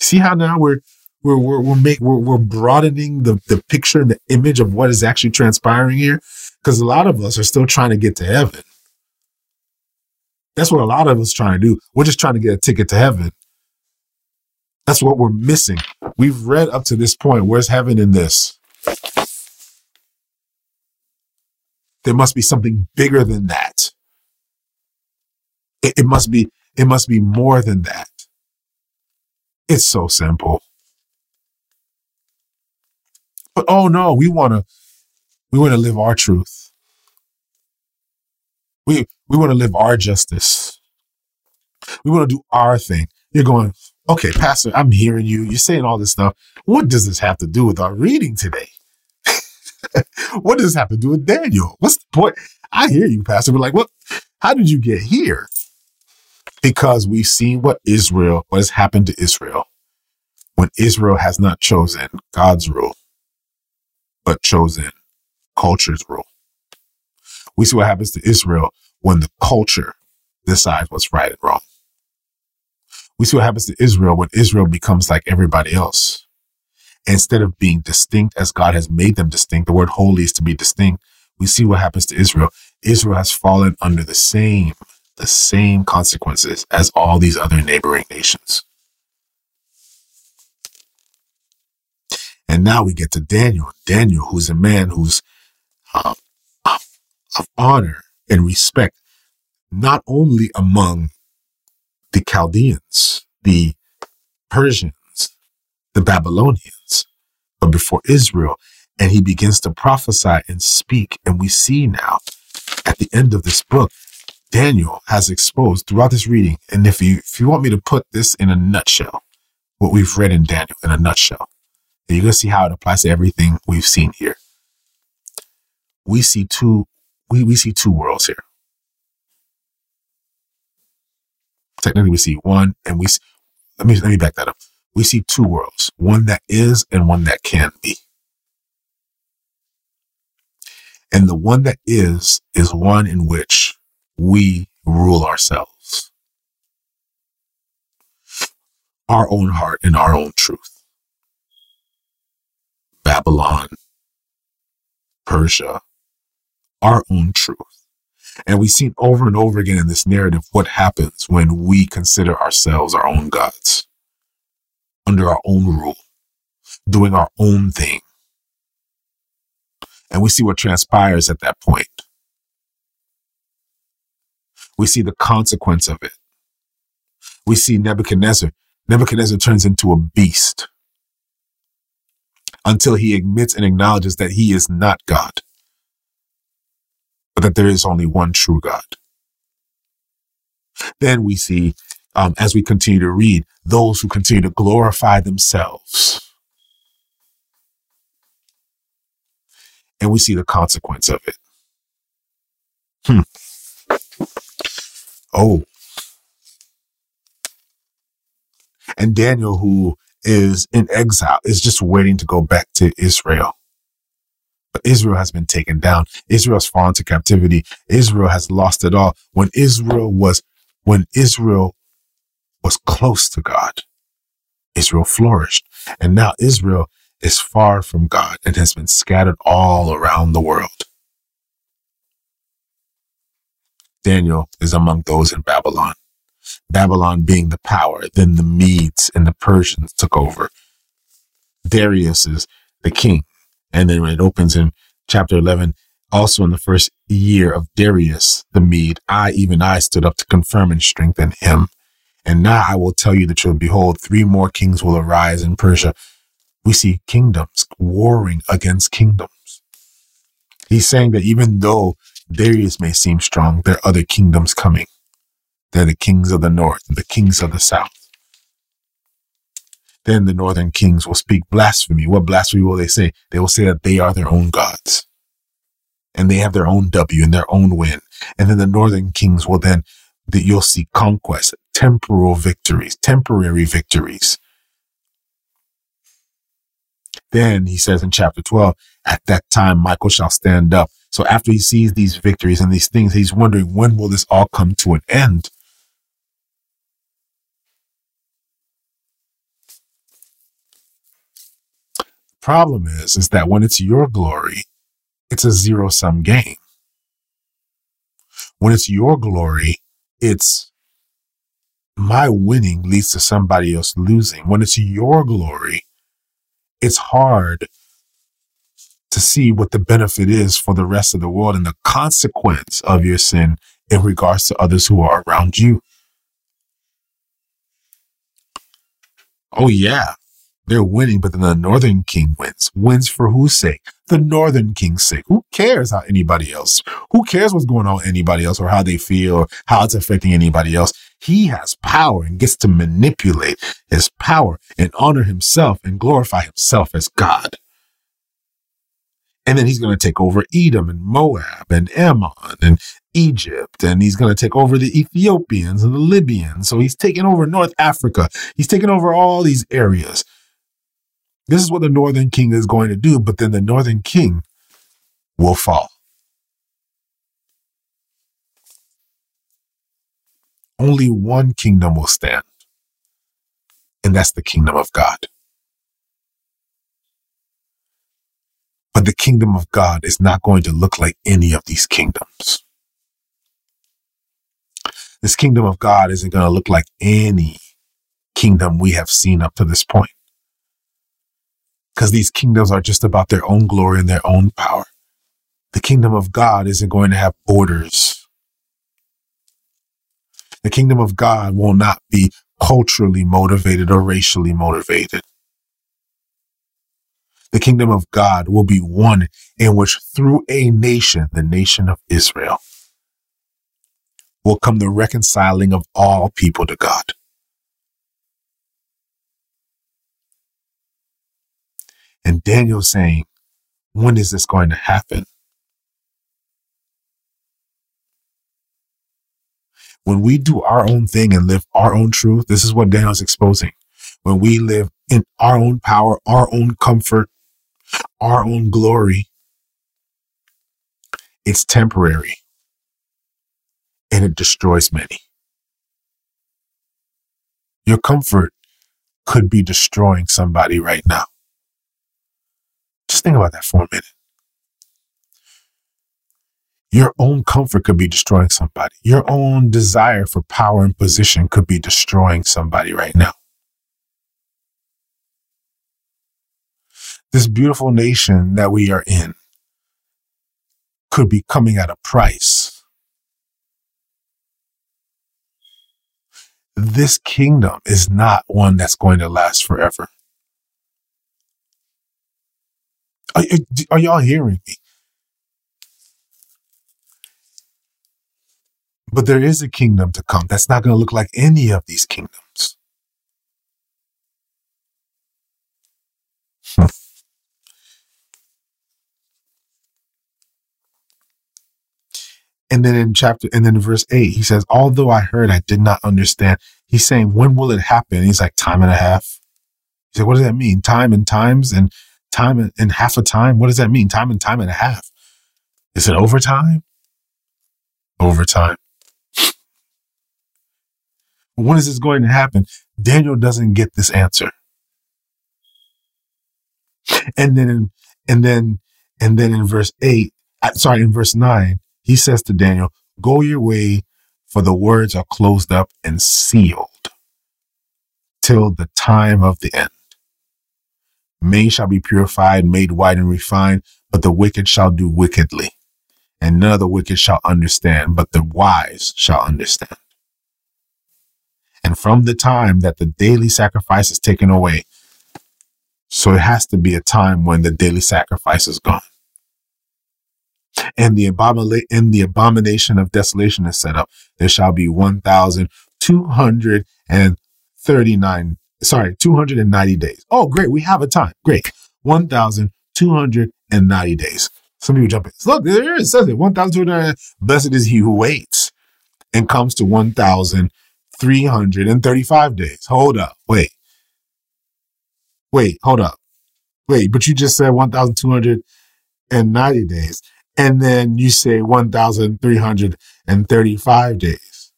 See how now we're we're we're we're make, we're, we're broadening the, the picture and the image of what is actually transpiring here? Because a lot of us are still trying to get to heaven. That's what a lot of us are trying to do. We're just trying to get a ticket to heaven. That's what we're missing. We've read up to this point. Where's heaven in this? There must be something bigger than that. It must be, it must be more than that. It's so simple. But oh no, we want to, we want to live our truth. We, we want to live our justice. We want to do our thing. You're going, okay, Pastor, I'm hearing you. You're saying all this stuff. What does this have to do with our reading today? What does this have to do with Daniel? What's the point? I hear you, Pastor. We're like, what? How did you get here? Because we've seen what Israel, what has happened to Israel when Israel has not chosen God's rule, but chosen culture's rule. We see what happens to Israel when the culture decides what's right and wrong. We see what happens to Israel when Israel becomes like everybody else. Instead of being distinct as God has made them distinct, the word holy is to be distinct. We see what happens to Israel. Israel has fallen under the same the same consequences as all these other neighboring nations. And now we get to Daniel. Daniel, who's a man who's uh, of honor and respect, not only among the Chaldeans, the Persians, the Babylonians, but before Israel. And he begins to prophesy and speak. And we see now at the end of this book, Daniel has exposed throughout this reading, and if you if you want me to put this in a nutshell, what we've read in Daniel in a nutshell, and you're going to see how it applies to everything we've seen here. We see two we, we see two worlds here. Technically, we see one, and we see, let me let me back that up. We see two worlds, one that is and one that can be. And the one that is is one in which we rule ourselves. our own heart and our own truth. Babylon, Persia, our own truth. And we've seen over and over again in this narrative what happens when we consider ourselves our own gods, under our own rule, doing our own thing. And we see what transpires at that point. We see the consequence of it. We see Nebuchadnezzar. Nebuchadnezzar turns into a beast until he admits and acknowledges that he is not God, but that there is only one true God. Then we see, um, as we continue to read, those who continue to glorify themselves. And we see the consequence of it. Hmm. Oh. And Daniel, who is in exile, is just waiting to go back to Israel. But Israel has been taken down. Israel has fallen to captivity. Israel has lost it all. When Israel was, when Israel was close to God, Israel flourished. And now Israel is far from God and has been scattered all around the world. Daniel is among those in Babylon. Babylon being the power. Then the Medes and the Persians took over. Darius is the king. And then when it opens in chapter eleven, also in the first year of Darius the Mede, I, even I, stood up to confirm and strengthen him. And now I will tell you the truth. Behold, three more kings will arise in Persia. We see kingdoms warring against kingdoms. He's saying that even though Darius may seem strong, there are other kingdoms coming. They're the kings of the north and the kings of the south. Then the northern kings will speak blasphemy. What blasphemy will they say? They will say that they are their own gods and they have their own W and their own win. And then the northern kings will then, that you'll see conquest, temporal victories, temporary victories. Then he says in chapter twelve, at that time, Michael shall stand up. So after he sees these victories and these things, he's wondering, when will this all come to an end? Problem is, is that when it's your glory, it's a zero-sum game. When it's your glory, it's my winning leads to somebody else losing. When it's your glory, it's hard to see what the benefit is for the rest of the world and the consequence of your sin in regards to others who are around you. Oh, yeah. They're winning, but then the northern king wins. Wins for whose sake? The northern king's sake. Who cares how anybody else? Who cares what's going on with anybody else or how they feel or how it's affecting anybody else? He has power and gets to manipulate his power and honor himself and glorify himself as God. And then he's going to take over Edom and Moab and Ammon and Egypt, and he's going to take over the Ethiopians and the Libyans. So he's taking over North Africa. He's taking over all these areas. This is what the northern king is going to do, but then the northern king will fall. Only one kingdom will stand, and that's the kingdom of God. But the kingdom of God is not going to look like any of these kingdoms. This kingdom of God isn't going to look like any kingdom we have seen up to this point. Because these kingdoms are just about their own glory and their own power. The kingdom of God isn't going to have borders. The kingdom of God will not be culturally motivated or racially motivated. The kingdom of God will be one in which through a nation, the nation of Israel, will come the reconciling of all people to God. And Daniel's saying, when is this going to happen? When we do our own thing and live our own truth, this is what Daniel's exposing. When we live in our own power, our own comfort, our own glory, it's temporary and it destroys many. Your comfort could be destroying somebody right now. Just think about that for a minute. Your own comfort could be destroying somebody. Your own desire for power and position could be destroying somebody right now. This beautiful nation that we are in could be coming at a price. This kingdom is not one that's going to last forever. Are, are y'all hearing me? But there is a kingdom to come that's not going to look like any of these kingdoms. Hmm. And then in chapter, and then in verse eight, he says, although I heard, I did not understand. He's saying, when will it happen? And he's like, time and a half. He said, what does that mean? Time and times and time and, and half a time. What does that mean? Time and time and a half. Is it overtime? Overtime. When is this going to happen? Daniel doesn't get this answer. And then, and then, and then in verse eight, sorry, in verse nine, he says to Daniel, go your way, for the words are closed up and sealed till the time of the end. Many shall be purified, made white and refined, but the wicked shall do wickedly. And none of the wicked shall understand, but the wise shall understand. And from the time that the daily sacrifice is taken away, so it has to be a time when the daily sacrifice is gone. And the, abomin- and the abomination of desolation is set up. There shall be one thousand two hundred thirty-nine, sorry, two hundred ninety days. Oh, great. We have a time. Great. one thousand two hundred ninety days. Some people jump in. Look, there it says it. one thousand two hundred ninety. Blessed is he who waits and comes to one thousand three hundred thirty-five days. Hold up. Wait. Wait, hold up. Wait, but you just said one thousand two hundred ninety days. And then you say one thousand three hundred thirty-five days.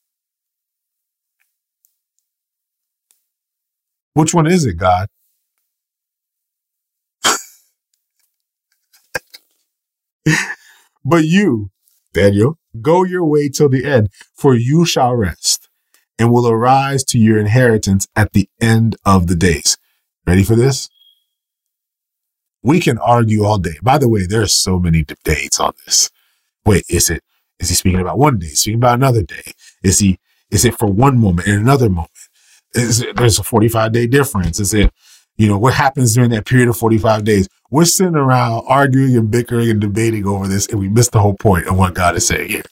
Which one is it, God? But you, Daniel, go your way till the end, for you shall rest and will arise to your inheritance at the end of the days. Ready for this? We can argue all day. By the way, there are so many debates on this. Wait, is it, is he speaking about one day? Speaking about another day? Is he, is it for one moment and another moment? Is it, there's a forty-five day difference. Is it, you know, what happens during that period of forty-five days? We're sitting around arguing and bickering and debating over this, and we miss the whole point of what God is saying here.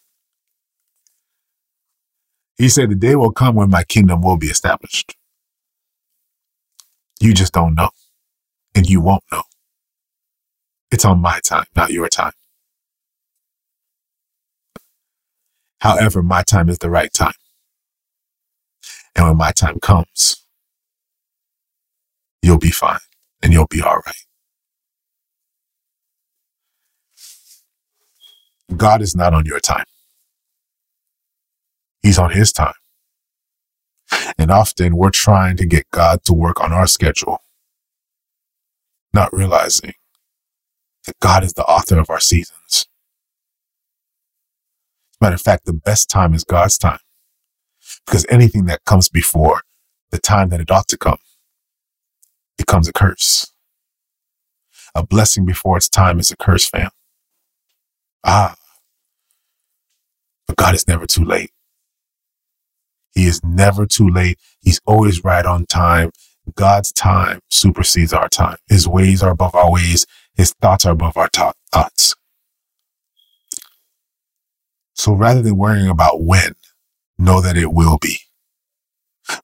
He said, the day will come when my kingdom will be established. You just don't know, and you won't know. It's on my time, not your time. However, my time is the right time. And when my time comes, you'll be fine and you'll be all right. God is not on your time. He's on his time. And often we're trying to get God to work on our schedule, not realizing that God is the author of our seasons. As a matter of fact, the best time is God's time, because anything that comes before the time that it ought to come becomes a curse. A blessing before its time is a curse, fam. Ah, but God is never too late. He is never too late. He's always right on time. God's time supersedes our time. His ways are above our ways. His thoughts are above our ta- thoughts. So rather than worrying about when, know that it will be.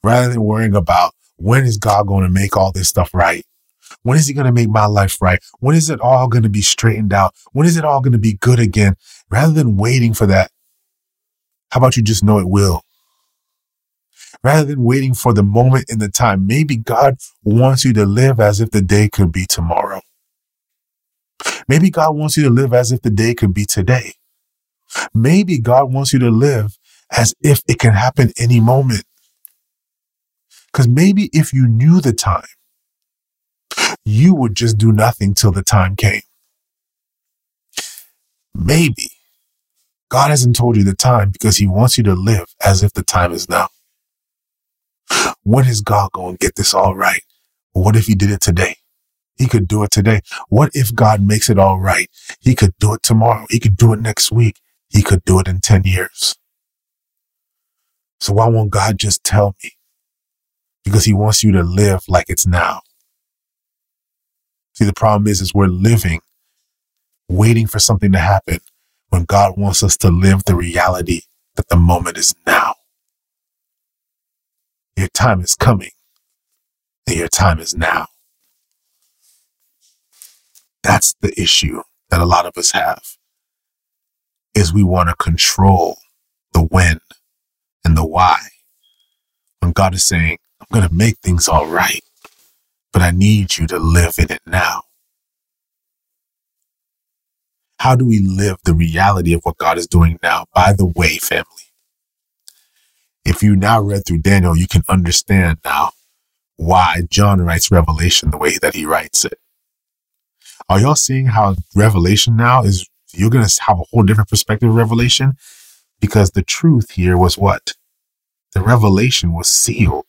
Rather than worrying about when is God going to make all this stuff right? When is he going to make my life right? When is it all going to be straightened out? When is it all going to be good again? Rather than waiting for that, how about you just know it will? Rather than waiting for the moment in the time, maybe God wants you to live as if the day could be tomorrow. Maybe God wants you to live as if the day could be today. Maybe God wants you to live as if it can happen any moment. Because maybe if you knew the time, you would just do nothing till the time came. Maybe God hasn't told you the time because he wants you to live as if the time is now. When is God going to get this all right? What if he did it today? He could do it today. What if God makes it all right? He could do it tomorrow. He could do it next week. He could do it in ten years. So why won't God just tell me? Because he wants you to live like it's now. See, the problem is, is we're living, waiting for something to happen when God wants us to live the reality that the moment is now. Your time is coming, and your time is now. That's the issue that a lot of us have, is we want to control the when and the why. When God is saying, I'm going to make things all right, but I need you to live in it now. How do we live the reality of what God is doing now? By the way, family, if you now read through Daniel, you can understand now why John writes Revelation the way that he writes it. Are y'all seeing how Revelation now is, you're going to have a whole different perspective of Revelation? Because the truth here was what? The revelation was sealed.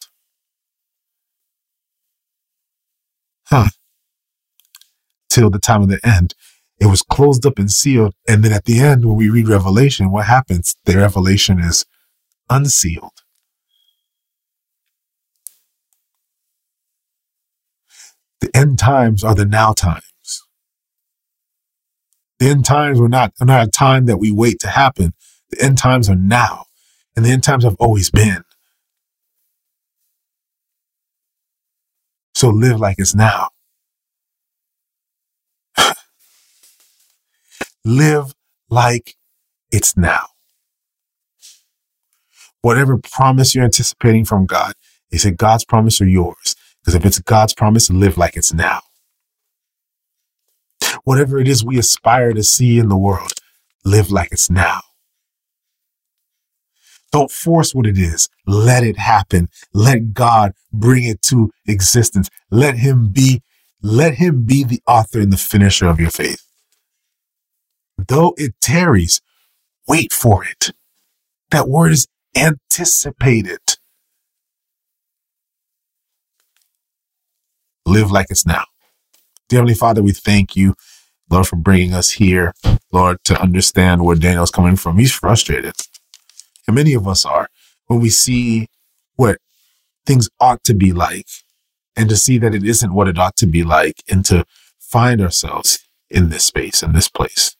Huh. Till the time of the end. It was closed up and sealed. And then at the end, when we read Revelation, what happens? The revelation is unsealed. The end times are the now times. The end times were not, are not a time that we wait to happen. The end times are now, and the end times have always been. So live like it's now. Live like it's now. Whatever promise you're anticipating from God, is it God's promise or yours? Because if it's God's promise, live like it's now. Whatever it is we aspire to see in the world, live like it's now. Don't force what it is. Let it happen. Let God bring it to existence. Let him be, let him be the author and the finisher of your faith. Though it tarries, wait for it. That word is anticipated. Live like it's now. Dear Heavenly Father, we thank you, Lord, for bringing us here, Lord, to understand where Daniel's coming from. He's frustrated. And many of us are. When we see what things ought to be like, and to see that it isn't what it ought to be like, and to find ourselves in this space, in this place.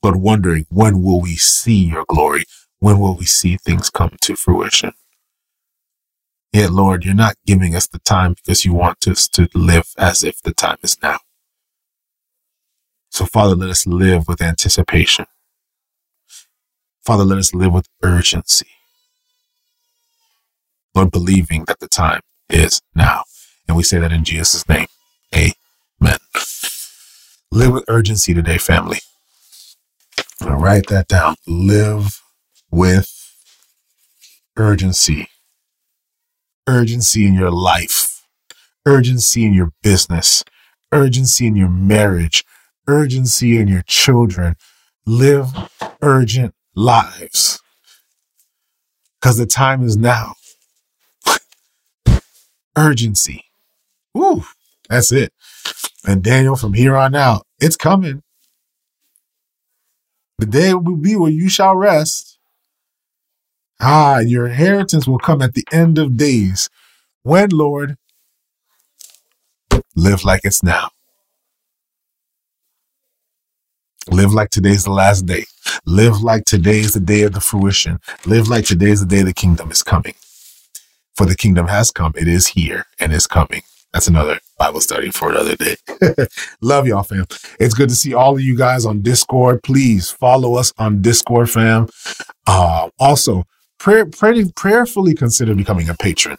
But wondering, when will we see your glory? When will we see things come to fruition? Yet, Lord, you're not giving us the time because you want us to live as if the time is now. So, Father, let us live with anticipation. Father, let us live with urgency. Lord, believing that the time is now. And we say that in Jesus' name. Amen. Live with urgency today, family. I'm going to write that down. Live with urgency. Urgency in your life, urgency in your business, urgency in your marriage, urgency in your children. Live urgent lives because the time is now. Urgency. Woo, that's it. And Daniel, from here on out, it's coming. The day will be where you shall rest. Ah, your inheritance will come at the end of days. When, Lord? Live like it's now. Live like today's the last day. Live like today's the day of the fruition. Live like today's the day the kingdom is coming. For the kingdom has come. It is here and is coming. That's another Bible study for another day. Love y'all, fam. It's good to see all of you guys on Discord. Please follow us on Discord, fam. Uh, also, Pray, pray, prayerfully consider becoming a patron.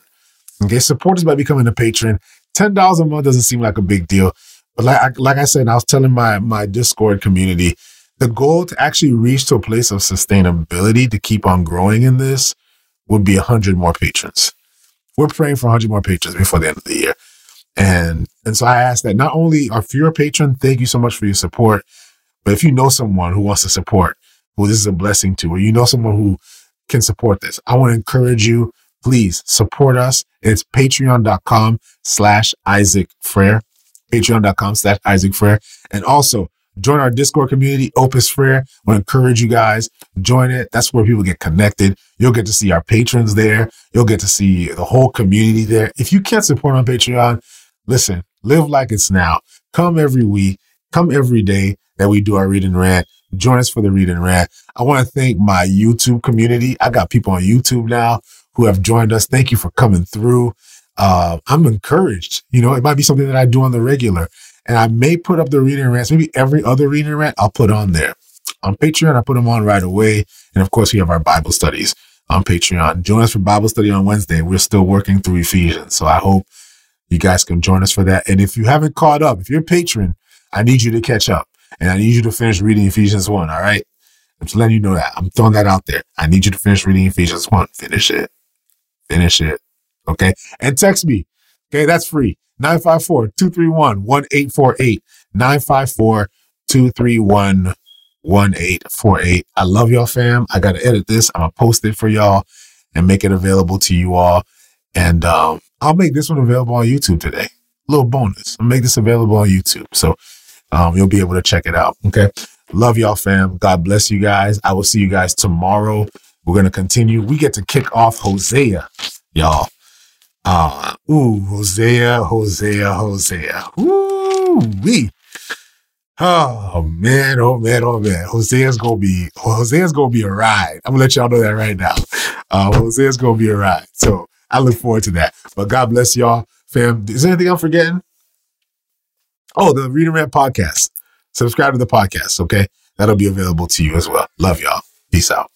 Okay, support us by becoming a patron. ten dollars a month doesn't seem like a big deal. But like I, like I said, I was telling my, my Discord community, the goal to actually reach to a place of sustainability to keep on growing in this would be one hundred more patrons. We're praying for one hundred more patrons before the end of the year. And and so I ask that not only if you're a patron, thank you so much for your support, but if you know someone who wants to support, who this is a blessing to, or you know someone who can support this, I want to encourage you, please support us. It's patreon.com slash Isaac Frere, patreon.com slash Isaac Frere. And also join our Discord community, Opus Frere. I want to encourage you guys, join it. That's where people get connected. You'll get to see our patrons there. You'll get to see the whole community there. If you can't support on Patreon, listen, live like it's now. Come every week, come every day that we do our Read and Rant. Join us for the Read and Rant. I want to thank my YouTube community. I got people on YouTube now who have joined us. Thank you for coming through. Uh, I'm encouraged. You know, it might be something that I do on the regular, and I may put up the Read and Rants. Maybe every other Read and Rant I'll put on there. On Patreon, I put them on right away. And of course, we have our Bible studies on Patreon. Join us for Bible study on Wednesday. We're still working through Ephesians, so I hope you guys can join us for that. And if you haven't caught up, if you're a patron, I need you to catch up. And I need you to finish reading Ephesians one, all right? I'm just letting you know that. I'm throwing that out there. I need you to finish reading Ephesians one. Finish it. Finish it. Okay? And text me. Okay? That's free. nine five four, two three one, one eight four eight. nine five four, two three one, one eight four eight. I love y'all, fam. I got to edit this. I'm going to post it for y'all and make it available to you all. And um, I'll make this one available on YouTube today. A little bonus. I'll make this available on YouTube. So, Um, you'll be able to check it out. Okay. Love y'all, fam. God bless you guys. I will see you guys tomorrow. We're going to continue. We get to kick off Hosea, y'all. Uh, ooh, Hosea, Hosea, Hosea. Ooh, we. Oh, man. Oh, man. Oh, man. Hosea's going to be, Hosea's going to be a ride. I'm going to let y'all know that right now. Uh, Hosea's going to be a ride. So I look forward to that. But God bless y'all, fam. Is there anything I'm forgetting? Oh, the Read and Rant podcast. Subscribe to the podcast, okay? That'll be available to you as well. Love y'all. Peace out.